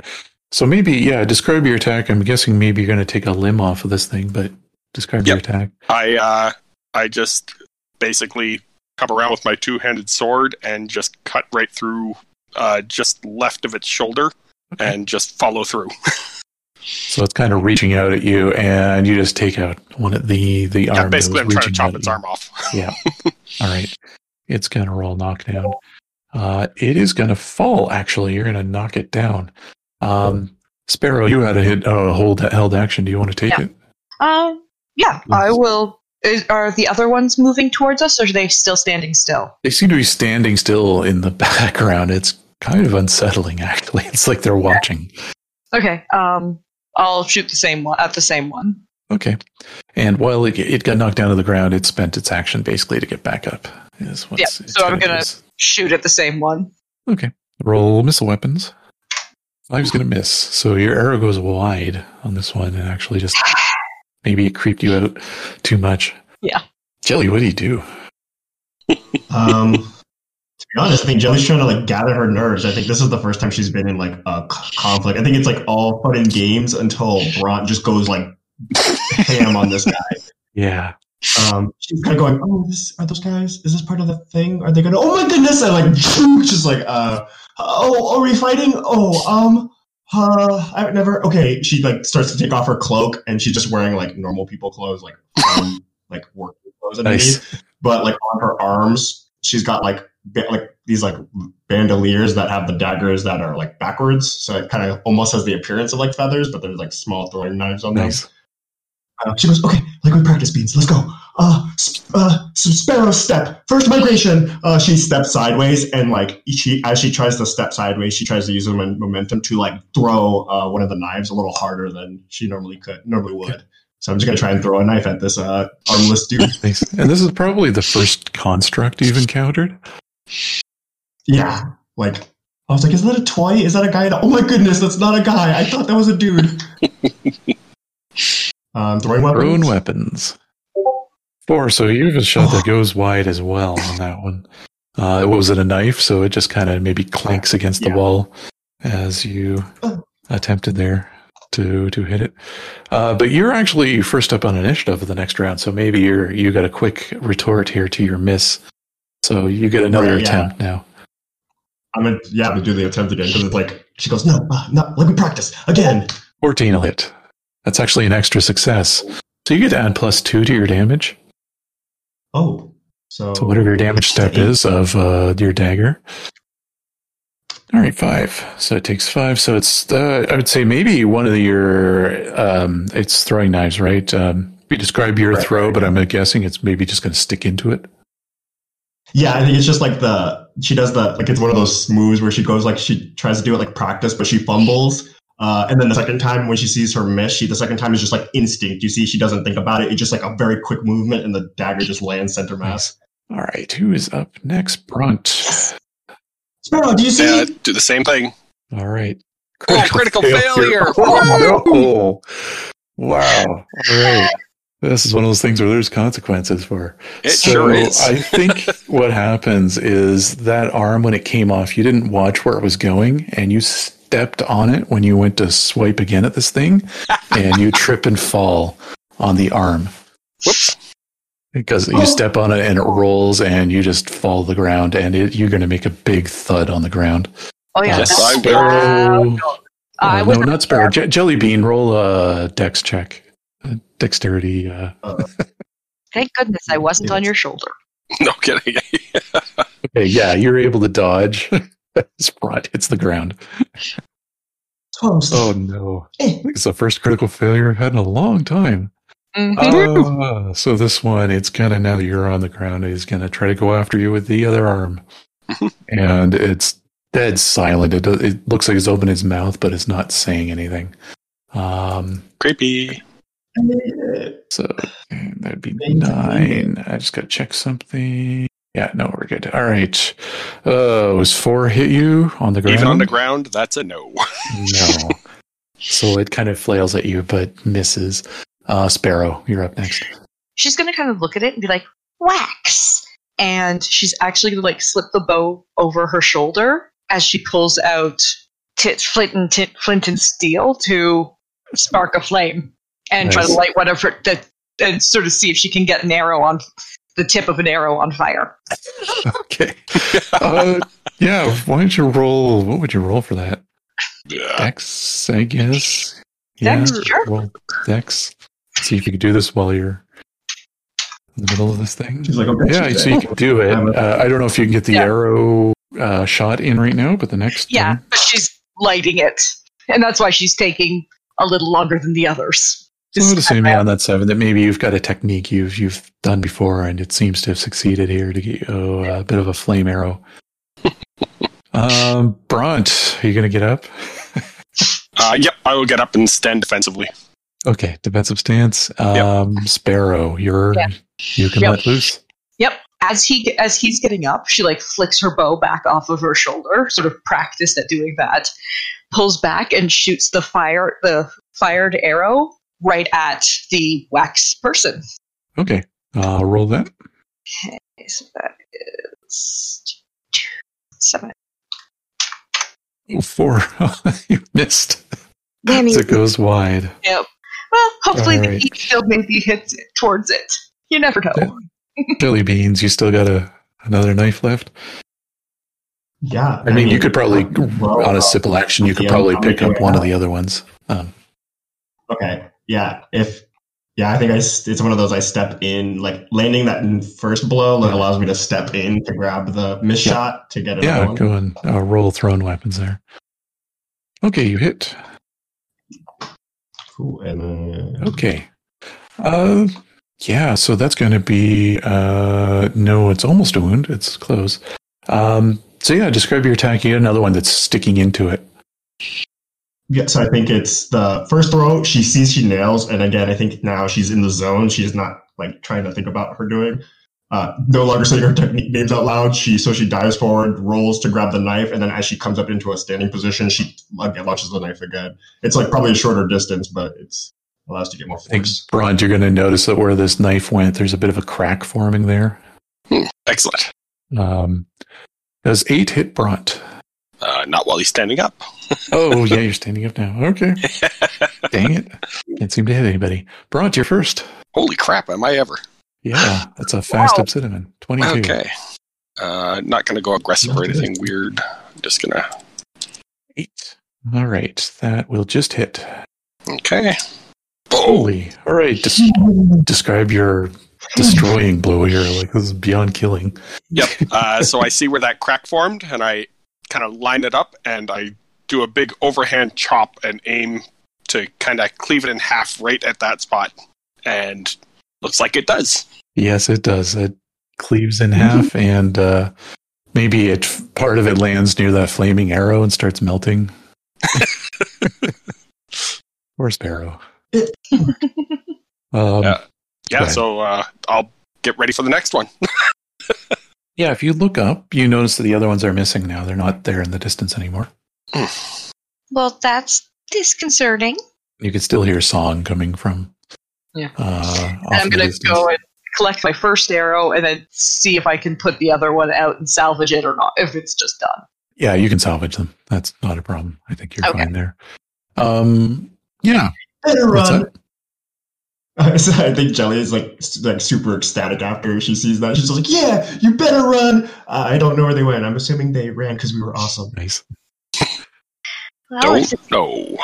So maybe, yeah, describe your attack. I'm guessing maybe you're going to take a limb off of this thing, but describe yep. your attack. I uh, I just basically come around with my two-handed sword and just cut right through uh, just left of its shoulder okay. and just follow through. So it's kind of reaching out at you, and you just take out one of the, the yeah, arm. Yeah, basically I'm trying to chop its arm off. Yeah. All right. It's going to roll knockdown. Uh, it is going to fall, actually. You're going to knock it down. Um, Sparrow, you had a hit, uh, hold, held action. Do you want to take yeah. it? Uh, yeah, I will. Is, are the other ones moving towards us, or are they still standing still? They seem to be standing still in the background. It's kind of unsettling, actually. It's like they're watching. Okay, um, I'll shoot the same one at the same one. Okay. And while it, it got knocked down to the ground, it spent its action basically to get back up. Is what's, yeah, so I'm going to shoot at the same one. Okay. Roll missile weapons. I was going to miss. So your arrow goes wide on this one, and actually just maybe it creeped you out too much. Yeah. Jelly, what do you do? um, to be honest, I think Jelly's trying to like gather her nerves. I think this is the first time she's been in like a conflict. I think it's like all fun and games until Bront just goes like ham on this guy. Yeah. Um, she's kind of going, oh, this, are those guys? Is this part of the thing? Are they going to? Oh my goodness! I like just like uh. Oh, are we fighting? Oh, um, uh, I've never. Okay, she like starts to take off her cloak, and she's just wearing like normal people clothes, like um, like work clothes underneath. Nice. But like on her arms, she's got like ba- like these like bandoliers that have the daggers that are like backwards, so it kind of almost has the appearance of like feathers, but there's like small throwing knives on nice. them. Uh, she goes, okay, like we practice beans. Let's go. Uh, sp- uh, some sparrow step. First migration. Uh, she steps sideways, and like she, as she tries to step sideways, she tries to use her momentum to like throw uh, one of the knives a little harder than she normally could, normally would. So I'm just gonna try and throw a knife at this uh, armless dude. And this is probably the first construct you've encountered. Yeah, like I was like, is that a toy? Is that a guy? Oh my goodness, that's not a guy. I thought that was a dude. Um, throwing weapons. Throwing weapons. Four, so you have a shot that goes wide as well on that one. Uh, what was it, a knife? So it just kind of maybe clanks against yeah. the wall as you attempted there to to hit it. Uh, but you're actually first up on initiative of the next round, so maybe you're you got a quick retort here to your miss. So you get another right, attempt yeah. now. I'm gonna yeah, I'm gonna do the attempt again because it's like she goes no, uh, no, let me practice again. Fourteen will hit. That's actually an extra success. So you get to add plus two to your damage. Oh. So, so whatever your damage step is of uh, your dagger. All right, five. So it takes five. So it's, uh, I would say maybe one of the, your, um, it's throwing knives, right? Um, we describe your right, throw, right. but I'm guessing it's maybe just going to stick into it. Yeah, I think it's just like the, she does the, like it's one of those moves where she goes like, she tries to do it like practice, but she fumbles. Uh, and then the second time when she sees her miss, she, the second time is just like instinct. You see, she doesn't think about it. It's just like a very quick movement and the dagger just lands center mass. All right. Who is up next? Bront. Yes. Sparrow, do you see? Yeah, do the same thing. All right. Critical, oh, critical failure. failure. Oh, no. Wow. All right. This is one of those things where there's consequences for. It so sure is. I think what happens is that arm, when it came off, you didn't watch where it was going and you st- stepped on it when you went to swipe again at this thing, and you trip and fall on the arm. Whoops. Because you oh. step on it and it rolls, and you just fall to the ground, and it, you're going to make a big thud on the ground. Oh yeah, uh, Sparrow. Uh, no, uh, no not Sparrow. Je- Jelly Bean, roll a dex check, uh, dexterity. Uh. Thank goodness I wasn't yes. on your shoulder. No kidding. Okay, yeah, you're able to dodge. This prod hits the ground. Toast. Oh no! It's the first critical failure I've had in a long time. Mm-hmm. Uh, so this one, it's gonna now that you're on the ground, is gonna try to go after you with the other arm, and it's dead silent. It does, it looks like it's opened its mouth, but it's not saying anything. Um, Creepy. So that'd be nine. I just gotta check something. Yeah, no, we're good. All right. Uh, was four hit you on the ground? Even on the ground, that's a no. No. So it kind of flails at you, but misses. Uh, Sparrow, you're up next. She's going to kind of look at it and be like, wax! and she's actually going to like slip the bow over her shoulder as she pulls out tit, flint, and tit, flint and steel to spark a flame and nice. Try to light one of her the, and sort of see if she can get an arrow on the tip of an arrow on fire. Okay. Uh, yeah. Why don't you roll? What would you roll for that? Dex, I guess. Dex, yeah, sure. Roll Dex. See if you can do this while you're in the middle of this thing. She's like, okay, yeah, so you can do it. Uh, I don't know if you can get the yeah. arrow uh, shot in right now, but the next Yeah, time. But she's lighting it. And that's why she's taking a little longer than the others. Just I would assume, yeah, on that seven, that maybe you've got a technique you've you've done before, and it seems to have succeeded here to get you a bit of a flame arrow. um, Bront, are you going to get up? uh, yep, I will get up and stand defensively. Okay, defensive stance. Um, yep. Sparrow, you're yeah. you can yep. let loose. Yep. As he as he's getting up, she like flicks her bow back off of her shoulder, sort of practiced at doing that. Pulls back and shoots the fire the fired arrow right at the wax person. Okay, I'll uh, roll that. Okay, so that is seven. Oh, four. You missed. Man, so it goes wide. Yep. Well, hopefully right. the heat shield maybe hits it towards it. You never know. Jelly Beanz, you still got a another knife left? Yeah. I mean, I mean you could probably, well, on a simple action, you could probably pick up one out. Of the other ones. Um, okay. Yeah. If yeah, I think I, it's one of those I step in, like landing that first blow that yeah. allows me to step in to grab the miss yeah. shot to get it. Yeah, on. Go and uh, roll thrown weapons there. Okay, you hit. Cool. And, uh, okay. Uh, yeah, so that's going to be, uh, no, it's almost a wound. It's close. Um, so yeah, describe your attack. You get another one that's sticking into it. Yeah, so I think it's the first throw. She sees she nails. And again, I think now she's in the zone. She's not like trying to think about what her doing. Uh, no longer saying her technique names out loud. She So she dives forward, rolls to grab the knife, and then as she comes up into a standing position, she again, launches the knife again. It's like probably a shorter distance, but it's allows to get more force. I think, Bront, you're going to notice that where this knife went, there's a bit of a crack forming there. Hmm, excellent. Um, does eight hit Bront? Uh, not while he's standing up. Oh, yeah, you're standing up now. Okay. Dang it. Can't seem to hit anybody. Bront, you're first. Holy crap, am I ever. Yeah, that's a fast wow. Obsidiman. twenty-two. Okay. Uh, not going to go aggressive or anything weird. I'm just going to... Eight. All right. That will just hit. Okay. Holy. All right. Des- describe your destroying blow here. Like, this is beyond killing. Yep. Uh, so I see where that crack formed, and I kind of line it up, and I do a big overhand chop and aim to kind of cleave it in half right at that spot. And... looks like it does. Yes, it does. It cleaves in half, mm-hmm. and uh, maybe it, part of it lands near that flaming arrow and starts melting. Or Sparrow. um, uh, yeah, so uh, I'll get ready for the next one. Yeah, if you look up, you notice that the other ones are missing now. They're not there in the distance anymore. Well, that's disconcerting. You can still hear a song coming from... Yeah, uh, and I'm going to go and collect my first arrow and then see if I can put the other one out and salvage it or not, if it's just done. Yeah, you can salvage them. That's not a problem. I think you're okay. Fine there. Um, yeah. Better run. I think Jelly is like like super ecstatic after she sees that. She's like, yeah, you better run. Uh, I don't know where they went. I'm assuming they ran because we were awesome. Nice. Well, don't the, know.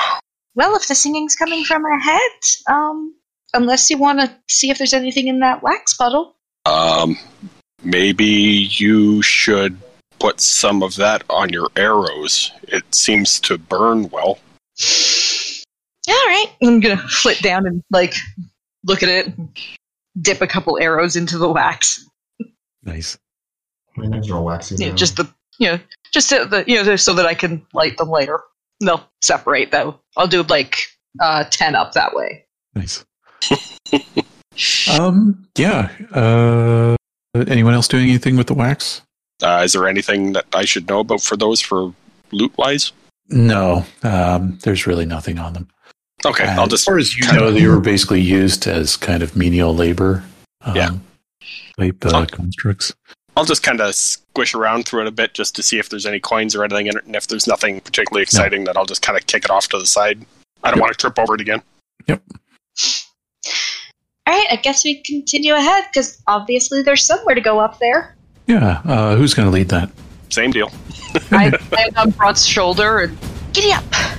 Well, if the singing's coming from her head, um... unless you want to see if there's anything in that wax bottle. Um, maybe you should put some of that on your arrows. It seems to burn well. All right. I'm going to flip down and, like, look at it. Dip a couple arrows into the wax. Nice. I mean, those are all waxy. Yeah, just the, you know, just so the, you know, so that I can light them later. They'll separate, though. I'll do, like, uh, ten up that way. Nice. um. Yeah. Uh. Anyone else doing anything with the wax? Uh, is there anything that I should know about for those for loot wise? No. Um. There's really nothing on them. Okay. Uh, I'll just. As far as you know, they were basically used as kind of menial labor. Um, yeah. Type uh, oh. constructs. I'll just kind of squish around through it a bit just to see if there's any coins or anything in it, and if there's nothing particularly exciting, yep. then I'll just kind of kick it off to the side. I don't yep. want to trip over it again. Yep. All right, I guess we continue ahead, because obviously there's somewhere to go up there. Yeah, uh, who's going to lead that? Same deal. I land on Broad's shoulder and giddy up.